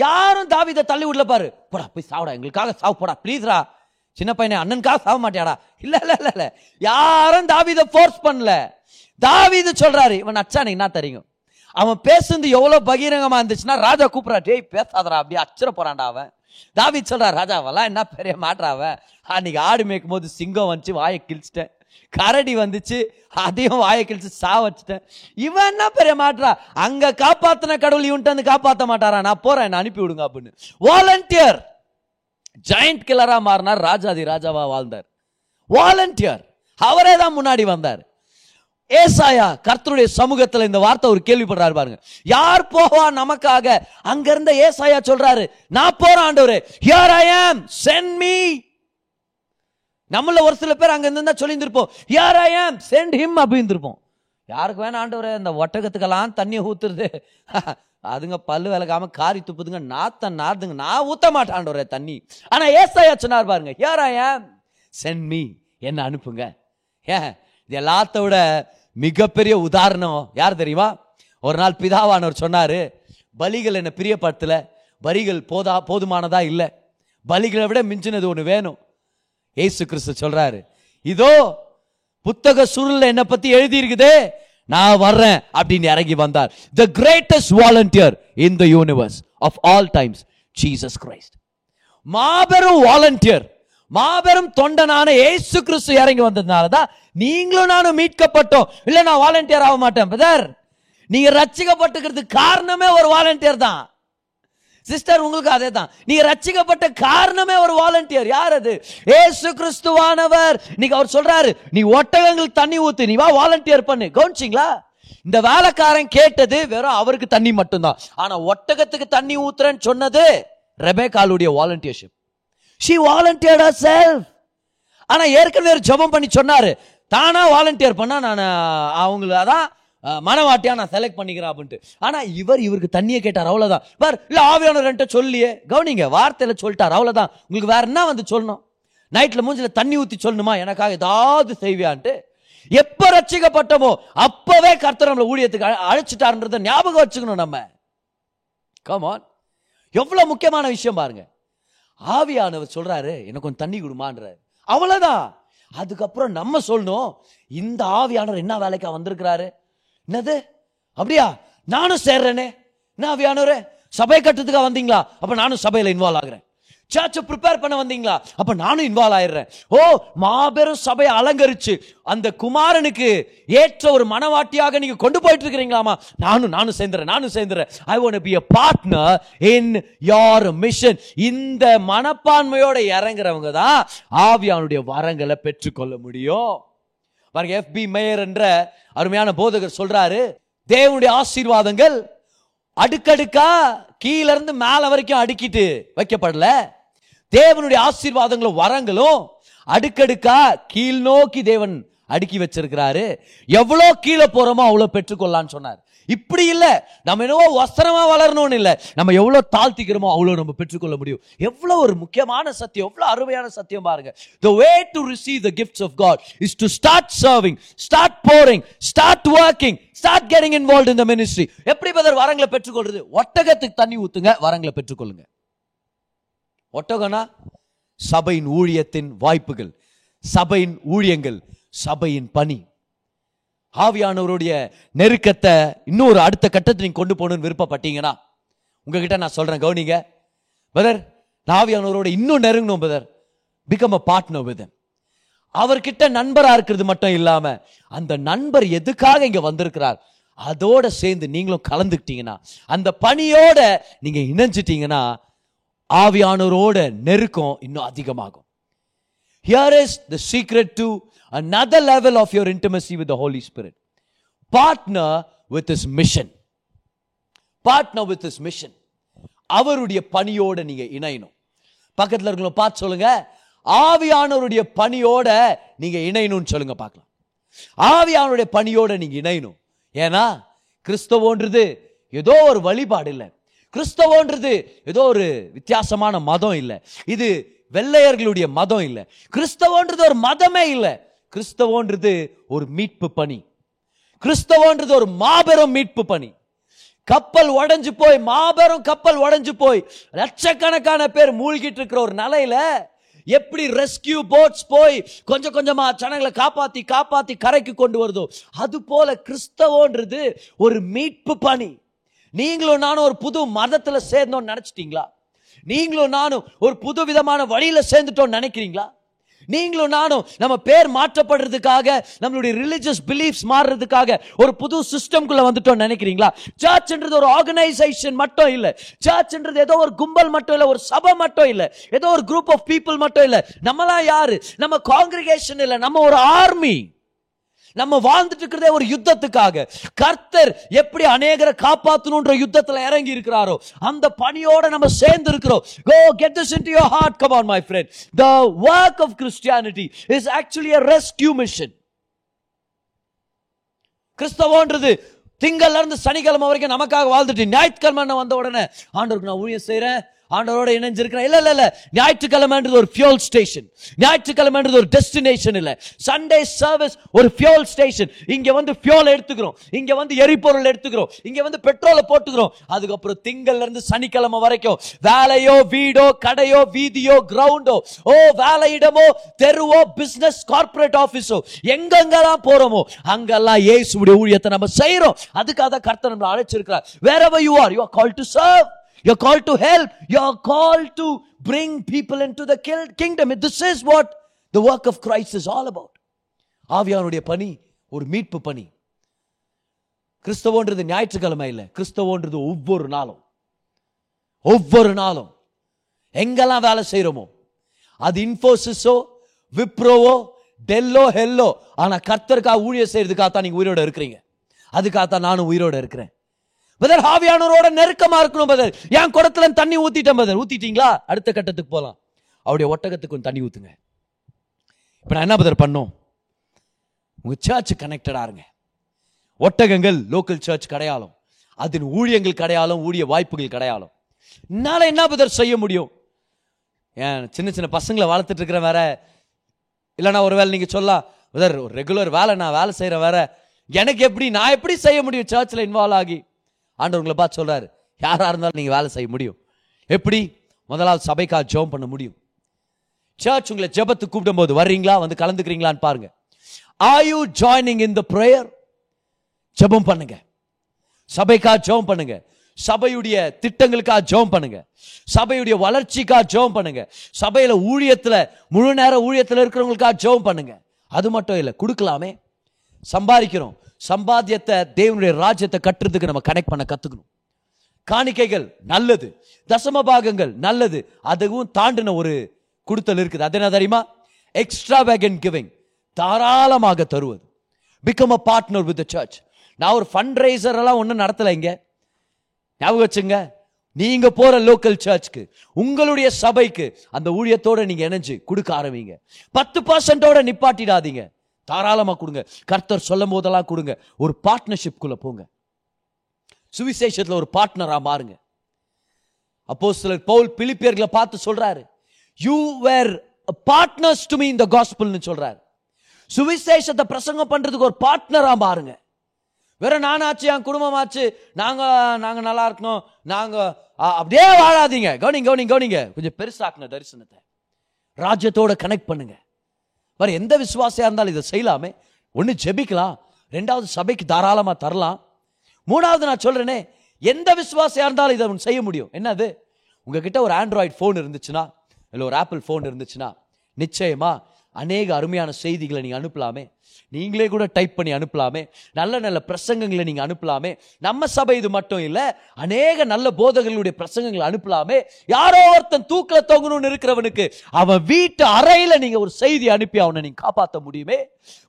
யாரும் தாவீதை தள்ளி விடல. பாரு, போடா போய் சாவடா, எங்களுக்காக சாவு போடா, ப்ளீஸ்ரா சின்ன பையனே, அண்ணனுக்காக சாவ மாட்டியாடா. இல்லை இல்லை இல்லை இல்லை யாரும் தாவீதை ஃபோர்ஸ் பண்ணல. தாவீது சொல்றாரு, இவன் அச்சா நீங்க நான் தெரியும். அவன் பேசுறது எவ்வளவு பகிரங்கமா இருந்துச்சுன்னா ராஜா கூப்பிடா, டேய் பேசாதரா, அப்படியே அச்சர போறான்டா அவன். தாவீது சொல்றா, ராஜாவெல்லாம் என்ன பெரிய மாற்றாவன். அன்னைக்கு ஆடு மேய்க்கும் போது சிங்கம் வந்துச்சு, வாயை கிழிச்சிட்டேன். கரடி வந்துச்சு, அதையும் வாயை கிழிச்சு சா வச்சுட்டேன். இவன் என்ன பெரிய மாற்றா, அங்க காப்பாத்தின கடவுள் இவன்ட்டு வந்து காப்பாற்ற மாட்டாரா, நான் போறேன் என்ன அனுப்பி விடுங்க அப்படின்னு. வாலண்டியர் ஜாயிண்ட் கில்லரா மாறினார், ராஜாதி ராஜாவா வாழ்ந்தார். வாலண்டியர் அவரே தான் முன்னாடி வந்தார். ஏசாயா கர்த்தருடைய சமூகத்தில் இந்த வார்த்தை ஒரு கேள்விப்படுறாரு பாருங்க, யார் போவா நமக்காக? அங்க இருந்த ஏசாயா சொல்றாரு, நான் போறேன் ஆண்டவரே, ஹியர் ஐ ஆம் சென்ட் மீ. நம்மள ஒரு சில பேர் அங்க இருந்தா சொல்லியிருப்போம், ஹியர் ஐ ஆம் சென்ட் ஹிம் அப்படிந்திருப்போம். யாருக்கு வேணா ஆண்டவரே, இந்த ஒட்டகத்துக்கெல்லாம் தண்ணியை ஊத்துறது, அதுங்க பல்லு விளக்காம காரி துப்புதுங்க, நாத்தன் நாத்துங்க, நான் ஊத்த மாட்டேன் ஆண்டவரே தண்ணி. ஆனா ஏசாயா சொன்னார் பாருங்க, ஹியர் ஐ ஆம் சென்ட் மீ, என்ன அனுப்புங்க. ஏன் எல்லாத்தோட மிகப்பெரிய உதாரணம் யார் தெரியுமா? ஒரு நாள் பிதாவானவர் சொன்னாரு, பலிகள் என்ன பிரியப்படுத்தல, பலிகள் போதா போதுமானதா இல்லை, பலிகளை விட மிஞ்சினது ஒன்று வேணும். ஏசு கிறிஸ்து சொல்றாரு, இதோ புத்தக சுருள் என்னை பத்தி எழுதி இருக்குது, நான் வர்றேன் அப்படின்னு இறங்கி வந்தார். The greatest volunteer in the universe of all times, Jesus Christ. மாபெரும் வாலண்டியர், மாபெரும் தொண்டனான ஏசு கிறிஸ்து இறங்கி வந்ததுனால தான் நீங்களும் நானும் மீட்கப்பட்டோம். இல்லை நான் வாலண்டியர் ஆக மாட்டேன் பிரதர். நீங்க ரட்சிக்கப்பட்டுக்கிறது காரணமே ஒரு வாலண்டியர் தான். சிஸ்டர் உங்களுக்கு அதே தான், நீங்க ரட்சிக்கப்பட்ட காரணமே ஒரு வாலண்டியர். யார் அது? ஏசு கிறிஸ்துவானவர். நீங்க அவர் சொல்றாரு, நீ ஒட்டகங்களுக்கு தண்ணி ஊத்து, நீ வா வாலண்டியர் பண்ணு. கவனிச்சிங்களா? இந்த வேலைக்காரன் கேட்டது வெறும் அவருக்கு தண்ணி மட்டும்தான். ஆனா ஒட்டகத்துக்கு தண்ணி ஊத்துறேன்னு சொன்னது ரெபேக்காளுடைய வாலண்டியர்ஷிப். She volunteered herself. ஆனா ஏற்கனவே ஜெபம் பண்ணி சொன்னாரு, தானா வாலண்டியர் பண்ணா நான் அவங்களதான் மனவாட்டியா நான் செலக்ட் பண்ணிக்கிறேன் அப்படின்ட்டு. ஆனா இவர் இவருக்கு தண்ணியை கேட்டார், அவ்வளவுதான். பார் இல்ல ஆவியானவர்கிட்ட சொல்லியே கவனிங்க, வார்த்தையில சொல்லிட்டார், அவ்வளவுதான். உங்களுக்கு வேற என்ன வந்து சொல்லணும்? நைட்ல மூஞ்சில தண்ணி ஊத்தி சொல்லணுமா எனக்காக ஏதாவது செய்வியான்ட்டு? எப்ப ரட்சிக்கப்பட்டமோ அப்பவே கர்த்தர் நம்மளை ஊழியத்துக்கு அழைச்சிட்டாருன்றத ஞாபகம் வச்சுக்கணும் நம்ம. கம் ஆன், எவ்வளவு முக்கியமான விஷயம் பாருங்க. ஆவியானவர் சொல்றாரு, எனக்கு கொஞ்சம் தண்ணி கொடுமான்றாரு, அவ்வளவுதான். அதுக்கப்புறம் நம்ம சொல்லணும், இந்த ஆவியானவர் என்ன வேலைக்கா வந்திருக்கிறாரு, என்னது அப்படியா நானும் சேர்றேனே, என்ன ஆவியானவரே சபை கட்டுறதுக்காக வந்தீங்களா, அப்ப நானும் சபையில இன்வால்வ் ஆகுறேன். சர்ச்சை ப்ரிப்பேர் பண்ண வந்தீங்களா, அப்ப நானும் இன்வால்வ் ஆயிடுறேன். ஓ, மாபெரும் சபையை அலங்கரிச்சு அந்த குமாரனுக்கு ஏற்ற ஒரு மனவாட்டியாக நீங்க கொண்டு போயிட்டு இருக்கிறீங்களாமா, நானும் நானும் சேர்ந்துறேன் நானும் சேர்ந்துறேன். I want to be a partner in your mission. இந்த மனப்பான்மையோட இறங்குறவங்க தான் ஆவியானுடைய வரங்களை பெற்றுக்கொள்ள முடியும். பாருங்க, எஃப் பி மேயர் என்ற அருமையான போதகர் சொல்றாரு, தேவனுடைய ஆசீர்வாதங்கள் அடுக்கடுக்கா கீழ இருந்து மேல வரைக்கும் அடுக்கிட்டு வைக்கப்படல, தேவனுடைய ஆசீர்வாதங்களும் வரங்களும் அடுக்கடுக்கா கீழ் நோக்கி தேவன் அடுக்கி வச்சிருக்கிறாரு. எவ்வளோ கீழே போறோமோ அவ்வளோ பெற்றுக்கொள்ளான்னு சொன்னார். இப்படி இல்லை, நம்ம என்னவோ வஸ்திரமா வளரணும்னு இல்லை, நம்ம எவ்வளோ தாழ்த்திக்கிறோமோ அவ்வளோ நம்ம பெற்றுக்கொள்ள முடியும். எவ்வளோ ஒரு முக்கியமான சத்தியம், எவ்வளோ அருமையான சத்தியம் பாருங்க. The way to receive the gifts of God is to start serving, start pouring, start working, start getting involved in the ministry. எப்படி பதர் வரங்களை பெற்றுக்கொள்றது? ஒட்டகத்துக்கு தண்ணி ஊத்துங்க, வரங்களை பெற்றுக்கொள்ளுங்க. ஒட்டகம்னா சபையின் ஊழியத்தின் வாய்ப்புகள், சபையின் ஊழியங்கள், சபையின் பணி, ஆவியானவருடைய நெருக்கத்தை இன்னும் ஒரு அடுத்த கட்டத்தை நீங்க கொண்டு போகணும்னு விருப்பப்பட்டீங்கன்னா உங்ககிட்ட நான் சொல்றேன், கவனிங்க. பிரதர், ஆவியானவரோட இன்னும் நெருங்கணும் brother, become a partner with him. அவர்கிட்ட நண்பரா இருக்கிறது மட்டும் இல்லாம அந்த நண்பர் எதுக்காக இங்க வந்திருக்கிறார் அதோட சேர்ந்து நீங்களும் கலந்துக்கிட்டீங்கன்னா, அந்த பணியோட நீங்க இணைஞ்சிட்டீங்கன்னா ஆவியானவரோட நெருக்கம் இன்னும் அதிகமாகும். Here is the secret to another level of your intimacy with the Holy Spirit. Partner with His mission. Partner with His mission. அவருடைய பணியோட நீங்க இணையணும். பக்கத்தில் இருக்கணும் பார்த்து சொல்லுங்க, ஆவியானவருடைய பணியோட நீங்க இணையணும்னு சொல்லுங்க பார்க்கலாம். ஆவியானவருடைய பணியோட நீங்க இணையணும். ஏன்னா கிறிஸ்தவன்றது ஏதோ ஒரு வழிபாடு இல்லை, கிறிஸ்தவன்றது ஏதோ ஒரு வித்தியாசமான மதம் இல்லை, இது வெள்ளையர்களுடைய மதம் இல்லை, கிறிஸ்தவன்றது ஒரு மதமே இல்லை. கிறிஸ்தவன்றது ஒரு மீட்பு பணி, கிறிஸ்தவன்றது ஒரு மாபெரும் மீட்பு பணி. கப்பல் உடைஞ்சு போய், மாபெரும் கப்பல் உடைஞ்சு போய் லட்சக்கணக்கான பேர் மூழ்கிட்டு இருக்கிற ஒரு நிலையில எப்படி ரெஸ்கியூ போட்ஸ் போய் கொஞ்சம் கொஞ்சமா ஜனங்களை காப்பாத்தி காப்பாத்தி கரைக்கு கொண்டு வருதோ அது போல கிறிஸ்தவன்றது ஒரு மீட்பு பணி. நீங்களும் நானும் ஒரு புது மதத்துல சேர்ந்தோம் நினைச்சிட்டீங்களா? நீங்களும் நானும் ஒரு புது விதமான வழியில சேர்ந்துட்டோம் நினைக்கிறீங்களா? நீங்களும் நானும் நம்ம பேர் மாற்றப்படுறதுக்காக, நம்மளுடைய ரிலிஜியஸ் பிலீஃப்ஸ் மாறுறதுக்காக ஒரு புது சிஸ்டம்குள்ள வந்துட்டோம் நினைக்கிறீங்களா? சர்ச்ன்றது ஒரு ஆர்கனைசேஷன் மட்டும் இல்லை, சர்ச்ன்றது ஏதோ ஒரு கும்பல் மட்டும் இல்லை, ஒரு சபை மட்டும் இல்லை, ஏதோ ஒரு குரூப் ஆஃப் பீப்புள் மட்டும் இல்லை. நம்மளாம் யாரு? நம்ம காங்கிரிகேஷன் இல்லை, நம்ம ஒரு ஆர்மி. நம்ம வாழ்ந்துட்டு இருக்கிறதே ஒரு யுத்தத்துக்காக. கர்த்தர் எப்படி அநேகரை காப்பாற்றணும்ன்ற யுத்தத்துல இறங்கி இருக்கிறாரோ அந்த பணியோட நம்ம சேர்ந்து இருக்கிறோம். Go get this into your heart. Come on, my friend. The work of Christianity is actually a rescue mission. கிறிஸ்தவன்றது திங்கள்ல இருந்து சனிக்கிழமை வரைக்கும் நமக்காக வாழ்ந்துட்டு ஞாயிற்றுக்கிழமை வந்த உடனே ஆண்டவருக்கு நான் ஊழியம் செய்யறேன், ஆண்டவரோட இணைஞ்சிருக்கிறேன். இல்ல இல்ல இல்ல, ஞாயிற்றுக்கிழமைன்றது ஒரு ஃபியூல் ஸ்டேஷன், ஞாயிற்றுக்கிழமைன்றது ஒரு டெஸ்டினேஷன் இல்ல. சண்டே சர்வீஸ் ஒரு ஃபியூல் ஸ்டேஷன். இங்க வந்து ஃபியூல் எடுத்துக்கிறோம், இங்க வந்து எரிபொருள் எடுத்துக்கிறோம், இங்க வந்து பெட்ரோலை போட்டுக்கிறோம். அதுக்கப்புறம் திங்கள்ல இருந்து சனிக்கிழமை வரைக்கும் வேலையோ, வீடோ, கடையோ, வீதியோ, கிரவுண்டோ, ஓ வேலையிடமோ, தெருவோ, பிசினஸ், கார்பரேட் ஆபீஸோ, எங்கெங்கெல்லாம் போறோமோ அங்கெல்லாம் இயேசுடைய ஊழியத்தை நம்ம செய்யறோம். அதுக்காக தான் கர்த்தர் நம்மளை அழைச்சிருக்கிறார். Wherever you are, you are called to serve. You are called to help. You are called to bring people into the kingdom. This is what the work of Christ is all about. ஆவியானுடைய பணி ஒரு மீட்பு பணி. கிறிஸ்தவன்றது ஞாயிற்றுக்கிழமை இல்லை, கிறிஸ்தவன்றது ஒவ்வொரு நாளும். ஒவ்வொரு நாளும் எங்கெல்லாம் வேலை செய்யறோமோ, அது இன்ஃபோசிஸோ, விப்ரோவோ, டெல்லோ, ஹெல்லோ, ஆனா கர்த்தருக்காக ஊழியம் செய்யறதுக்காகத்தான் நீங்க உயிரோட இருக்கிறீங்க, அதுக்காகத்தான் நானும் உயிரோட இருக்கிறேன். பதர் ஆவியானவரோட நெருக்கமா இருக்கணும். பதர் என் குடத்துல தண்ணி ஊத்திட்டேன். பதர் ஊத்திட்டீங்களா? அடுத்த கட்டத்துக்கு போகலாம். அவருடைய ஒட்டகத்துக்கு தண்ணி ஊத்துங்க. இப்ப நான் என்ன பதர் பண்ணோம்? உங்க சர்ச் கனெக்டடா இருங்க. ஒட்டகங்கள் லோக்கல் சர்ச் கடையாளம், அதன் ஊழியங்கள் கடையாளம், ஊழிய வாய்ப்புகள் கடையாளம். என்னால என்ன பதர் செய்ய முடியும்? ஏன் சின்ன சின்ன பசங்களை வளர்த்துட்டு இருக்கிற வேற இல்லைன்னா ஒருவேளை நீங்க சொல்லலாம், பதர் ஒரு ரெகுலர் வேலை நான் வேலை செய்யற வேற, எனக்கு எப்படி நான் எப்படி செய்ய முடியும் சர்ச்சில் இன்வால்வ் ஆகி? ஆண்டவர்களை பார்த்து சொல்றாரு, யாரா இருந்தாலும் நீங்க வேலை செய்ய முடியும். எப்படி? முதலாவது சபைக்காக ஜெபம் பண்ண முடியும். சர்ச் உங்களை ஜெபத்துக்கு கூப்பிடும் போது வர்றீங்களா, வந்து கலந்துக்கிறீங்களான்னு பாருங்க. Are you joining in the prayer? ஜெபம் பண்ணுங்க, சபைக்காக ஜெபம் பண்ணுங்க, சபையுடைய திட்டங்களுக்காக ஜெபம் பண்ணுங்க, சபையுடைய வளர்ச்சிக்காக ஜெபம் பண்ணுங்க, சபையில ஊழியத்துல முழு நேர ஊழியத்துல இருக்கிறவங்களுக்காக ஜெபம் பண்ணுங்க. அது மட்டும் இல்லை, கொடுக்கலாமே. சம்பாதிக்கிறோம், சம்பாத்தியத்தை தேவனுடைய ராஜ்யத்தை கட்டுறதுக்கு நம்ம கனெக்ட் பண்ண கத்துக்கணும். காணிக்கைகள் நல்லது, தசம பாகங்கள் நல்லது, அதுவும் தாண்டின ஒரு கொடுத்தல் இருக்குது. அது என்ன தெரியுமா? எக்ஸ்ட்ராவேகன்ட் கிவிங், தாராளமாக தருவது. Become a partner with the church. நான் ஒரு ஃபண்ட் ரைசர் எல்லாம் ஒன்றும் நடத்தலை இங்க, ஞாபகம் வச்சுங்க. நீங்க போற லோக்கல் சர்ச்சுக்கு, உங்களுடைய சபைக்கு அந்த ஊழியத்தோட நீங்க இணைஞ்சு கொடுக்க ஆரம்பிங்க. பத்து பர்சன்டோட நிப்பாட்டிடாதீங்க, தாராளமா கொடுங்க. கர்த்தர் சொல்லும் போதெல்லாம் கொடுங்க. ஒரு பார்ட்னர்ஷிப் குள்ள போங்க. சுவிசேஷத்துல ஒரு பார்ட்னரா மாறுங்க. அப்போஸ்தலர் பவுல் பிலிப்பியர்களை பார்த்து சொல்றாரு, you were partners to me in the gospel னு சொல்றாரு. சுவிசேஷத்தை பிரசங்கம் பண்றதுக்கு ஒரு பார்ட்னரா மாறுங்க. வேற நானாச்சு, என் குடும்பமாச்சு, நாங்க நாங்க நல்லா இருக்கணும், நாங்க அப்படியே வாழாதீங்க. கவனிங்க கவனிங்க கவனிங்க கொஞ்சம் பெருசாக்குங்க தரிசனத்தை, ராஜ்யத்தோட கனெக்ட் பண்ணுங்க. வேற எந்த விசுவாசியா இருந்தாலும் இதை செய்யலாமே. ஒன்னு ஜெபிக்கலாம், ரெண்டாவது சபைக்கு தாராளமா தரலாம், மூணாவது நான் சொல்றேனே எந்த விசுவாசியா இருந்தாலும் இதை செய்ய முடியும். என்னது, உங்ககிட்ட ஒரு ஆண்ட்ராய்டு போன் இருந்துச்சுன்னா இல்லை ஒரு ஆப்பிள் போன் இருந்துச்சுன்னா நிச்சயமா அநேக அருமையான செய்திகளை நீங்கள் அனுப்பலாமே. நீங்களே கூட டைப் பண்ணி அனுப்பலாமே. நல்ல நல்ல பிரசங்கங்களை நீங்கள் அனுப்பலாமே. நம்ம சபை இது மட்டும் இல்லை, அநேக நல்ல போதகர்களுடைய பிரசங்கங்களை அனுப்பலாமே. யாரோ ஒருத்தன் தூக்கல தொங்கணும்னு இருக்கிறவனுக்கு அவன் வீட்டு அறையில நீங்க ஒரு செய்தி அனுப்பி அவனை நீங்க காப்பாற்ற முடியுமே.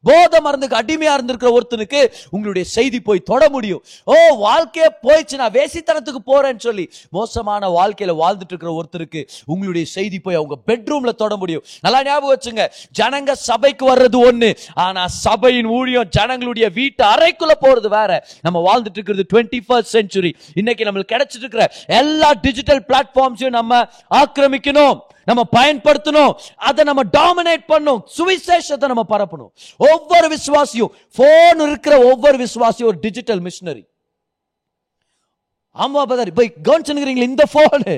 போத மருந்துக்கு அடிமையா இருந்திருக்கிற ஒருத்தனுக்கு உங்களுடைய செய்தி போய் தொட முடியும். ஓ, வாழ்க்கையே போயிடுச்சு, நான் வேசித்தனத்துக்கு போறேன்னு சொல்லி மோசமான வாழ்க்கையில வாழ்ந்துட்டு இருக்கிற ஒருத்தருக்கு உங்களுடைய செய்தி போய் அவங்க பெட்ரூம்ல தொட முடியும். நல்லா ஞாபகம் வச்சுங்க, ஜனங்க சபைக்கு வர்றது ஒண்ணு, ஆனா சபையின் ஊழியம் ஜனங்களுடைய வீட்டு அறைக்குள்ள போறது வேற. நம்ம வாழ்ந்துட்டு இருக்கிறது இருபத்தி ஒன்றாம் செஞ்சுரி. இன்னைக்கு நம்மளுக்கு கிடைச்சிட்டு இருக்கிற எல்லா டிஜிட்டல் பிளாட்ஃபார்ம்ஸையும் நம்ம ஆக்கிரமிக்கணும், நம்ம பயன்படுத்தணும், அதை நம்ம டாமினேட் பண்ணணும், சுவிசேஷத்தை நம்ம பரப்பணும். ஒவ்வொரு விசுவாசியும், போன் இருக்கிற ஒவ்வொரு விசுவாசியும் ஒரு டிஜிட்டல் மிஷனரி. ஆமா பதர், இப்போ கவனிச்சுக்கிறீங்களா? இந்த போன்,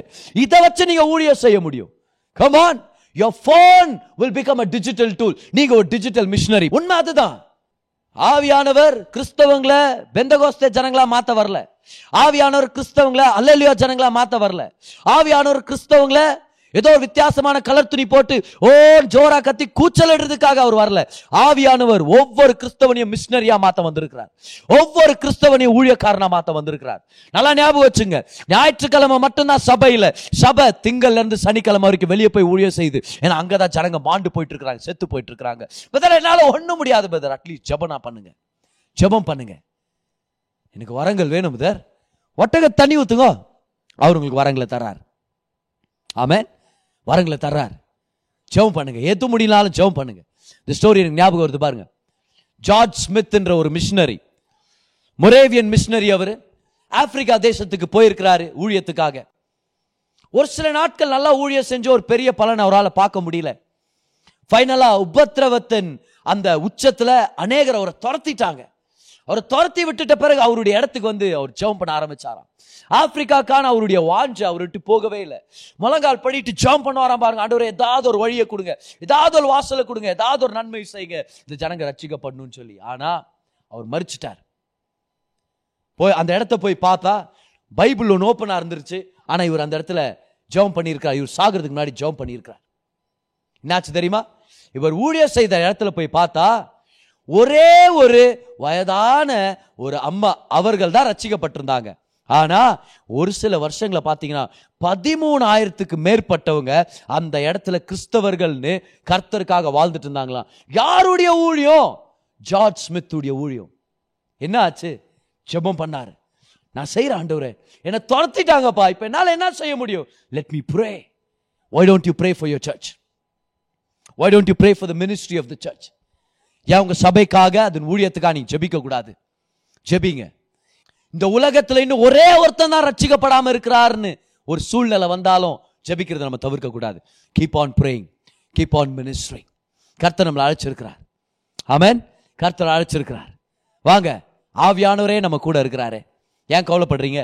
இதை வச்சு நீங்க ஊழியம் செய்ய முடியும். Come on, your phone will become a digital tool. நீங்க ஒரு டிஜிட்டல் மிஷனரி. உண்மை அதுதான். ஆவியானவர் கிறிஸ்தவங்களை பெந்தகோஸ்தே ஜனங்களா மாத்த வரல. ஆவியானவர் கிறிஸ்தவங்களை அல்லேலூயா ஜனங்களா மாத்த வரல. ஆவியானவர் கிறிஸ்தவங்களை ஏதோ வித்தியாசமான கலர் துணி போட்டு ஓ ஜோரா கத்தி கூச்சலிடுறதுக்காக அவர் வரல. ஆவியானவர் ஒவ்வொரு கிறிஸ்தவனையும் மிஷனரியா மாத்த வந்திருக்கிறார். ஒவ்வொரு கிறிஸ்தவனையும் ஊழியக்காரனா மாத்த வந்திருக்கிறார். நல்லா ஞாபகம் வச்சுங்க, ஞாயிற்றுக்கிழமை மட்டும்தான் சபையில. சபை திங்கள்ல இருந்து சனிக்கிழமை வரைக்கும் வெளியே போய் ஊழியம் செய்யுது. ஏன்னா அங்கதான் ஜனங்க மாண்டு போயிட்டு இருக்கிறாங்க, செத்து போயிட்டு இருக்கிறாங்க. பதர், என்னால ஒண்ணும் முடியாது பதர், அட்லீஸ்ட் ஜெபனா பண்ணுங்க, ஜெபம் பண்ணுங்க. எனக்கு வரங்கள் வேணும் பதர். ஒட்டக தண்ணி ஊத்துங்க, அவர் உங்களுக்கு வரங்களை தர்றார். ஆமென், வரங்களை தர்றார். ஜெபம் பண்ணுங்க, எது முடியலாலும் ஜெபம் பண்ணுங்க. இந்த ஸ்டோரி எனக்கு ஞாபகம் வருது பாருங்க. ஜார்ஜ் ஸ்மித் என்ற ஒரு மிஷினரி, மொரேவியன் மிஷினரி, அவர் ஆப்பிரிக்கா தேசத்துக்கு போயிருக்கிறாரு ஊழியத்துக்காக. ஒரு சில நாட்கள் நல்லா ஊழியம் செஞ்ச ஒரு பெரிய பலன் அவரால் பார்க்க முடியல. ஃபைனலா உபத்திரவத்தின் அந்த உச்சத்துல அநேகர் அவரை துரத்திட்டாங்க. அவரை துரத்தி விட்டுட்ட பிறகு அவருடைய இடத்துக்கு வந்து அவர் ஜெபம் பண்ண ஆரம்பிச்சாராம். ஆப்பிரிக்காக்கான அவருடைய வாஞ்ச அவர் விட்டு போகவே இல்லை. முழங்கால் படிட்டு ஜெபம் பண்ணுவாராம். பாருங்க, ஆண்டவரே ஏதாவது ஒரு வழியை கொடுங்க, ஏதாவது ஒரு வாசலை கொடுங்க, ஏதாவது ஒரு நன்மை செய்யுங்க, இந்த ஜனங்க ரட்சிக்கப்படணும்னு சொல்லி. ஆனா அவர் மறுச்சிட்டார். போய் அந்த இடத்த போய் பார்த்தா பைபிள் ஒன்று ஓப்பனா இருந்துருச்சு. ஆனா இவர் அந்த இடத்துல ஜெபம் பண்ணியிருக்கார். இவர் சாகிறதுக்கு முன்னாடி ஜெபம் பண்ணியிருக்கார். என்னாச்சு தெரியுமா? இவர் ஊழியர் செய்த இடத்துல போய் பார்த்தா ஒரே ஒரு வயதான ஒரு அம்மா, அவர்கள் தான் ரட்சிக்கப்பட்டிருந்தாங்க. ஆனா ஒரு சில வருஷங்களை பார்த்தீங்கன்னா பதிமூணு ஆயிரத்துக்கு மேற்பட்டவங்க அந்த இடத்துல கிறிஸ்தவர்கள்னு கர்த்தருக்காக வாழ்ந்துட்டு இருந்தாங்களாம். யாருடைய ஊழியம்? ஜார்ஜ் ஸ்மித் உடைய ஊழியம். என்ன ஆச்சு? ஜெபம் பண்ணாரு. நான் செய்யற ஆண்டவரே, என்ன துரத்திட்டாங்கப்பா, இப்ப என்னால என்ன செய்ய முடியும்? Let me pray. Why don't you pray for your church? Why don't you pray for the ministry of the church? ஏன் உங்க சபைக்காக, அதன் ஊழியத்துக்காக நீங்க ஜெபிக்க கூடாது? ஜெபிங்க. இந்த உலகத்துல இன்னும் ஒரே ஒருத்தன் தான் ரட்சிக்கப்படாம இருக்கிறாருன்னு ஒரு சூழ்நிலை வந்தாலும் ஜெபிக்கிறத நம்ம தவிர்க்க கூடாது. Keep on praying, keep on ministering. கர்த்தர் நம்மளை அழைச்சிருக்கிறார். ஆமென், கர்த்தர் அழைச்சிருக்கிறார். வாங்க, ஆவியானவரே நம்ம கூட இருக்கிறாரு, ஏன் கவலைப்படுறீங்க?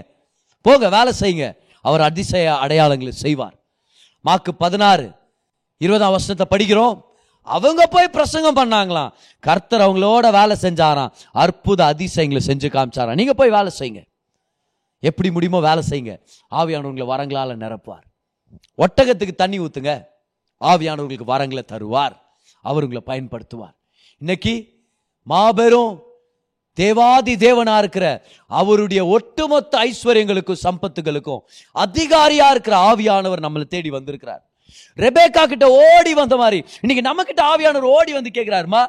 போங்க, வேலை செய்யுங்க, அவர் அதிசய அடையாளங்களை செய்வார். மார்க் பதினாறு இருபதாம் வசனத்தை படிக்கிறோம். அவங்க போய் பிரசங்கம் பண்ணாங்களாம். கர்த்தர் அவங்களோட வேலை செஞ்சாராம். அற்புத அதிசயங்களை செஞ்சு காமிச்சாராம். நீங்க போய் வேலை செய்யுங்க, எப்படி முடியுமோ வேலை செய்யுங்க. ஆவியானவங்களை வரங்களால நிரப்புவார். ஒட்டகத்துக்கு தண்ணி ஊத்துங்க, ஆவியானவர்களுக்கு வரங்களை தருவார், அவர் உங்களை பயன்படுத்துவார். இன்னைக்கு மாபெரும் தேவாதி தேவனா இருக்கிற அவருடைய ஒட்டுமொத்த ஐஸ்வர்யங்களுக்கும் சம்பத்துகளுக்கும் அதிகாரியா இருக்கிற ஆவியானவர் நம்மளை தேடி வந்திருக்கிறார். ரெபேக்கா கிட்ட ஓடி வந்த மாதிரி இன்னைக்கு நம்ம கிட்ட ஆவியானவர் ஓடி வந்து கேட்கிறாருமா,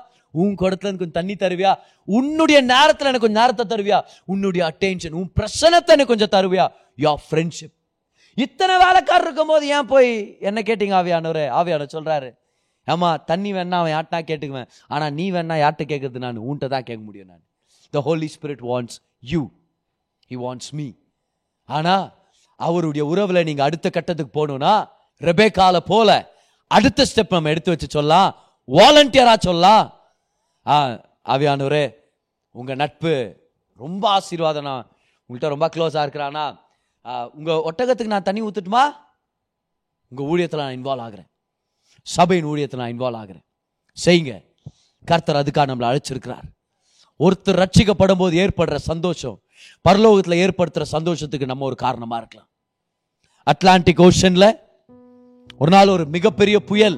உன் குடத்துல எனக்கு கொஞ்சம் தண்ணி தருவியா? உன்னுடைய நேரத்துல எனக்கு கொஞ்சம் நேரத்தை தருவியா? உன்னுடைய அட்டென்ஷன், உன் பிரசனத்தை எனக்கு கொஞ்சம் தருவியா? யுவர் ஃப்ரெண்ட்ஷிப், இத்தனை வேலைக்காரர் இருக்கும் போது ஏன் போய் என்ன கேட்டீங்க ஆவியானவரே? ஆவியானவர் சொல்றாரு, ஏமா தண்ணி வேணா அவன் யார்ட்டா கேட்டுக்குவேன், ஆனா நீ வேணா யார்ட்ட கேட்கறது? நான் உன்ட்ட தான் கேட்க முடியும். நான் the Holy Spirit wants you, he wants me. ஆனா அவருடைய உறவுல நீங்க அடுத்த கட்டத்துக்கு போகணும்னா ரெபேக்கால போல அடுத்த ஸ்டெப் நம்ம எடுத்து வச்சு சொல்லலாம், வாலண்டியரா சொல்லலாம். ஆ ஆவியானவரே, உங்க நட்பு ரொம்ப ஆசீர்வாதம்னா, உங்கள்கிட்ட ரொம்ப க்ளோஸா இருக்கிறானா, உங்க ஒட்டகத்துக்கு நான் தண்ணி ஊத்துட்டுமா? உங்க ஊழியத்தில் நான் இன்வால்வ் ஆகிறேன், சபையின் ஊழியத்தில் நான் இன்வால்வ் ஆகிறேன் செய்யுங்க. கர்த்தர் அதுக்காக நம்மளை அழைச்சிருக்கிறார். ஒருத்தர் ரட்சிக்கப்படும் போது ஏற்படுற சந்தோஷம் பரலோகத்தில் ஏற்படுத்துற சந்தோஷத்துக்கு நம்ம ஒரு காரணமா இருக்கலாம். அட்லாண்டிக் ஓஷன்ல ஒரு நாள் ஒரு மிகப்பெரிய புயல்,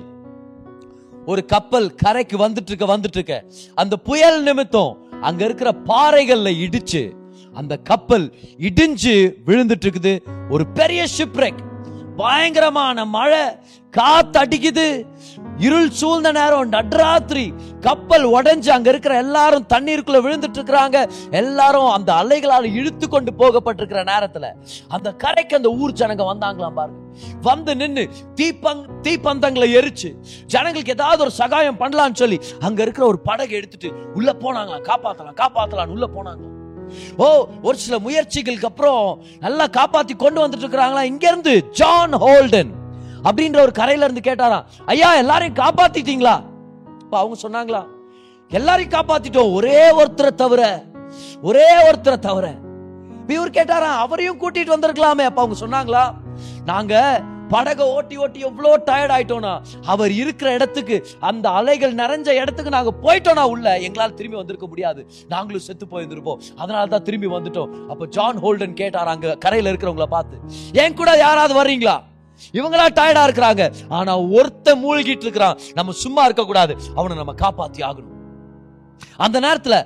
ஒரு கப்பல் கரைக்கு வந்துட்டு இருக்க வந்துட்டு இருக்க அந்த புயல் நிமித்தம் அங்க இருக்கிற பாறைகள்ல இடிச்சு அந்த கப்பல் இடிஞ்சு விழுந்துட்டு இருக்குது. ஒரு பெரிய ஷிப்ரெக், பயங்கரமான மழை, காத்து அடிக்குது, இருள் சூழ்ந்த நேரம், நடுராத்திரி, கப்பல் உடைஞ்சு அங்க இருக்கிற எல்லாரும் தண்ணீருக்குள்ள விழுந்துட்டு இருக்கிறாங்க. எல்லாரும் அந்த அலைகளால் இழுத்து கொண்டு போகப்பட்டிருக்கிற நேரத்துல அந்த கரைக்கு அந்த ஊர் ஜனங்க வந்தாங்களாம் பாருங்க. வந்து நின்று தீப்பங் தீப்பந்தங்களை எரிச்சு ஜனங்களுக்கு ஏதாவது ஒரு சகாயம் பண்ணலான்னு சொல்லி அங்க இருக்கிற ஒரு படகு எடுத்துட்டு உள்ள போனாங்களாம். காப்பாத்தலாம் காப்பாத்தலான்னு உள்ள போனாங்க. ஓ, ஒரு சில முயற்சிகளுக்கு அப்புறம் நல்லா காப்பாத்தி கொண்டு வந்துட்டு இருக்காங்களா. இங்க இருந்து ஜான் ஹோல்டன் அப்படின்ற ஒரு கரையில இருந்து கேட்டாராம், ஐயா எல்லாரையும் காப்பாத்திட்டீங்களா? அவங்க சொன்னாங்களா, எல்லாரையும் காப்பாத்திட்டோம், ஒரே ஒருத்தரை தவிர ஒரே ஒருத்தரை தவிர. இவர் கேட்டாராம், அவரையும் கூட்டிட்டு வந்திருக்கலாமே. அப்ப அவங்க சொன்னாங்களா, நாங்க படகை ஓட்டி ஓட்டி எவ்வளோ டயர்ட் ஆயிட்டோம்னா, அவர் இருக்கிற இடத்துக்கு, அந்த அலைகள் நிறைஞ்ச இடத்துக்கு நாங்க போயிட்டோம்னா உள்ள எங்களால் திரும்பி வந்திருக்க முடியாது, நாங்களும் செத்து போயிருந்திருப்போம், அதனால தான் திரும்பி வந்துட்டோம். அப்ப ஜான் ஹோல்டன் கேட்டாராங்க கரையில இருக்கிறவங்கள பார்த்து, என் கூட யாராவது வர்றீங்களா? இவங்களா டயர்டா இருக்கிறாங்க, ஆனா ஒருத்த மூழ்கிட்டு இருக்கிறான், நம்ம சும்மா இருக்க கூடாது, அவனை நம்ம காப்பாத்தி ஆகணும். அந்த நேரத்துல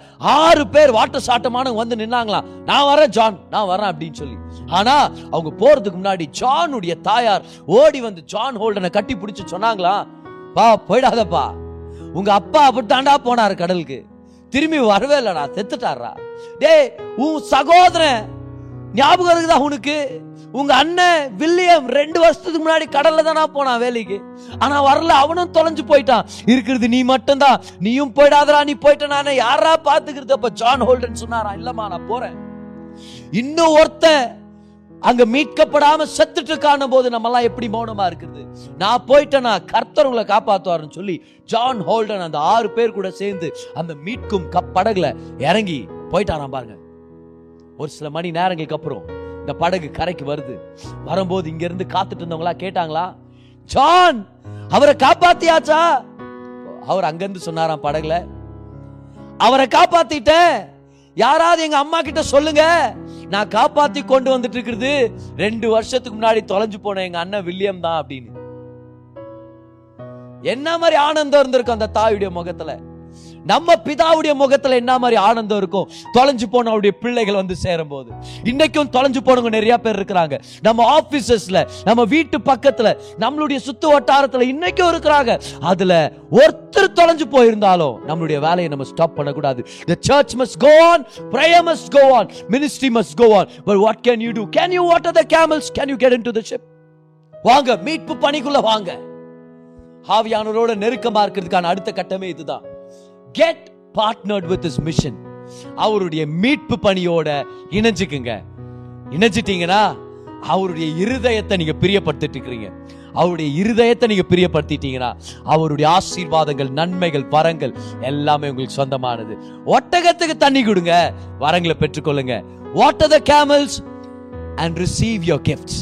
ஆறு பேர் வாட்ட சாட்டமான வந்து நின்னாங்களாம். நான் வரேன் ஜான், நான் வரேன் அப்படின்னு சொல்லி. ஆனா அவங்க போறதுக்கு முன்னாடி ஜானுடைய தாயார் ஓடி வந்து ஜான் ஹோல்டனை கட்டி பிடிச்சு சொன்னாங்களாம், பா போயிடாதப்பா, உங்க அப்பா அப்படித்தாண்டா போனாரு கடலுக்கு, திரும்பி வரவே இல்லடா, செத்துட்டாரா. டே, உன் சகோதரன் ஞாபகம் இருக்குதா உனக்கு? உங்க அண்ணன் வில்லியம் ரெண்டு வருஷத்துக்கு முன்னாடி கடல்ல தானா போனான் வேலைக்கு, ஆனா வரல, அவனும் தொலைஞ்சு போயிட்டான், இருக்கிறது நீ மட்டும் தான், நீயும் போயிடாதரா, நீ போயிட்ட நானே யாரா பாத்துக்கிறது? அப்ப ஜான் ஹோல்டன் சொன்னாரா, இல்லம்மா நான் போறேன். இன்னும் ஒருத்தன் அங்க மீட்கப்படாம செத்துட்டு காணும் போது நம்ம எல்லாம் எப்படி மௌனமா இருக்கிறது? நான் போயிட்டேன்னா கர்த்தர் உங்களை காப்பாத்துவாருன்னு சொல்லி ஜான் ஹோல்டன் அந்த ஆறு பேர் கூட சேர்ந்து அந்த மீட்கும் படகுல இறங்கி போயிட்டாராம் பாருங்க. ஒரு சில மணி நேரங்களுக்கு அப்புறம் இந்த படகு கரைக்கு வருது. வரும்போது இங்க இருந்து காத்துட்டு இருந்தவங்களா கேட்டாங்களா, ஜான் அவரை காப்பாத்தியாச்சா? அவர் அங்க இருந்து சொன்னாராம் படகுல, அவரை காப்பாத்திட்டேன், யாராவது எங்க அம்மா கிட்ட சொல்லுங்க, நான் காப்பாத்தி கொண்டு வந்துட்டு இருக்கிறது ரெண்டு வருஷத்துக்கு முன்னாடி தொலைஞ்சு போன எங்க அண்ணன் வில்லியம் தான் அப்படின்னு. என்ன மாதிரி ஆனந்தம் இருந்திருக்கும் அந்த தாயுடைய முகத்துல, நம்ம பிதாவுடைய முகத்துல என்ன மாதிரி ஆனந்தம் இருக்கும் தொலைஞ்சு போன அவருடைய பிள்ளைகள் வந்து சேரும் போது. இன்னைக்கும் தொலைஞ்சு போனவங்க நிறைய பேர் இருக்கிறாங்க, நம்ம ஆபீசஸ்ல, நம்ம வீட்டு பக்கத்துல, நம்மளுடைய சுத்து வட்டாரத்துல இன்னைக்கும் இருக்கிறாங்க. அதுல ஒருத்தர் தொலைஞ்சு போயிருந்தாலும் நம்மளுடைய வேலையை நம்ம ஸ்டாப் பண்ணக்கூடாது. The church must go on, prayer must go on, ministry must go on. But what can you do? Can you water the camels? Can you get into the ship? வாங்க மீட்பு பணிக்குள்ள வாங்க. ஆவியானவரோட நெருக்கமா இருக்கிறதுக்கான அடுத்த கட்டமே இதுதான். Get partnered with his mission. அவருடைய மீட்பு பணியோட இணைஞ்சுக்குங்க. இணைஞ்சிட்டீங்கன்னா அவருடைய இருதயத்தை நீங்க பிரியப்படுத்திட்டு இருக்கீங்க. அவருடைய இருதயத்தை நீங்க பிரியப்படுத்திட்டீங்கன்னா அவருடைய ஆசீர்வாதங்கள், நன்மைகள், வரங்கள் எல்லாமே உங்களுக்கு சொந்தமானது. ஒட்டகத்துக்கு தண்ணி கொடுங்க, வரங்களை பெற்றுக்கொள்ளுங்க. Water the camels and receive your gifts.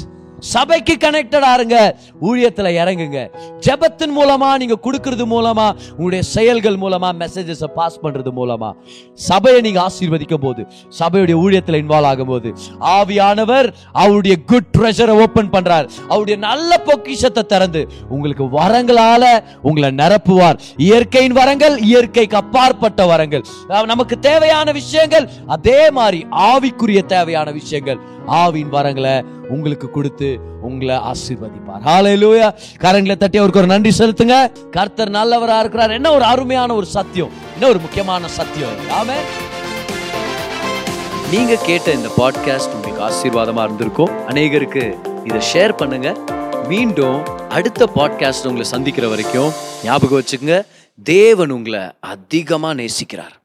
சபைக்கு கனெக்டட் ஆருங்க, ஊழியத்துல இறங்குங்க. ஜெபத்தின் மூலமா, நீங்க கொடுக்கிறது மூலமா, உங்களுடைய செயல்கள் மூலமா, மெசேஜஸ் பாஸ் பண்றது மூலமா சபையை நீங்க ஆசீர்வதிக்கும் போது, சபையுடைய ஊழியத்துல இன்வால்வ் ஆகும் போது ஆவியானவர் அவருடைய குட் ட்ரெஷரை ஓபன் பண்றார். அவருடைய நல்ல பொக்கிஷத்தை திறந்து உங்களுக்கு வரங்களால உங்களை நிரப்புவார். இயற்கையின் வரங்கள், இயற்கைக்கு அப்பாற்பட்ட வரங்கள், நமக்கு தேவையான விஷயங்கள், அதே மாதிரி ஆவிக்குரிய தேவையான விஷயங்கள், ஆவின் வரங்களை உங்களுக்கு கொடுத்து உங்களை ஆசீர்வதிப்பார். ஹalleluya. கரங்களை தட்டி அவருக்கு ஒரு நன்றி செலுத்துங்க. கர்த்தர் நல்லவரா இருக்கிறார். என்ன ஒரு அருமையான ஒரு சத்தியம், என்ன ஒரு முக்கியமான சத்தியம். ஆமென். நீங்க கேட்ட இந்த பாட்காஸ்ட் உங்களுக்கு ஆசீர்வாதமா இருந்திருக்கும், அநேகருக்கு இதை ஷேர் பண்ணுங்க. மீண்டும் அடுத்த பாட்காஸ்ட் உங்களை சந்திக்கிற வரைக்கும் ஞாபகம் வச்சுக்கங்க, தேவன் உங்களை அதிகமாக நேசிக்கிறார்.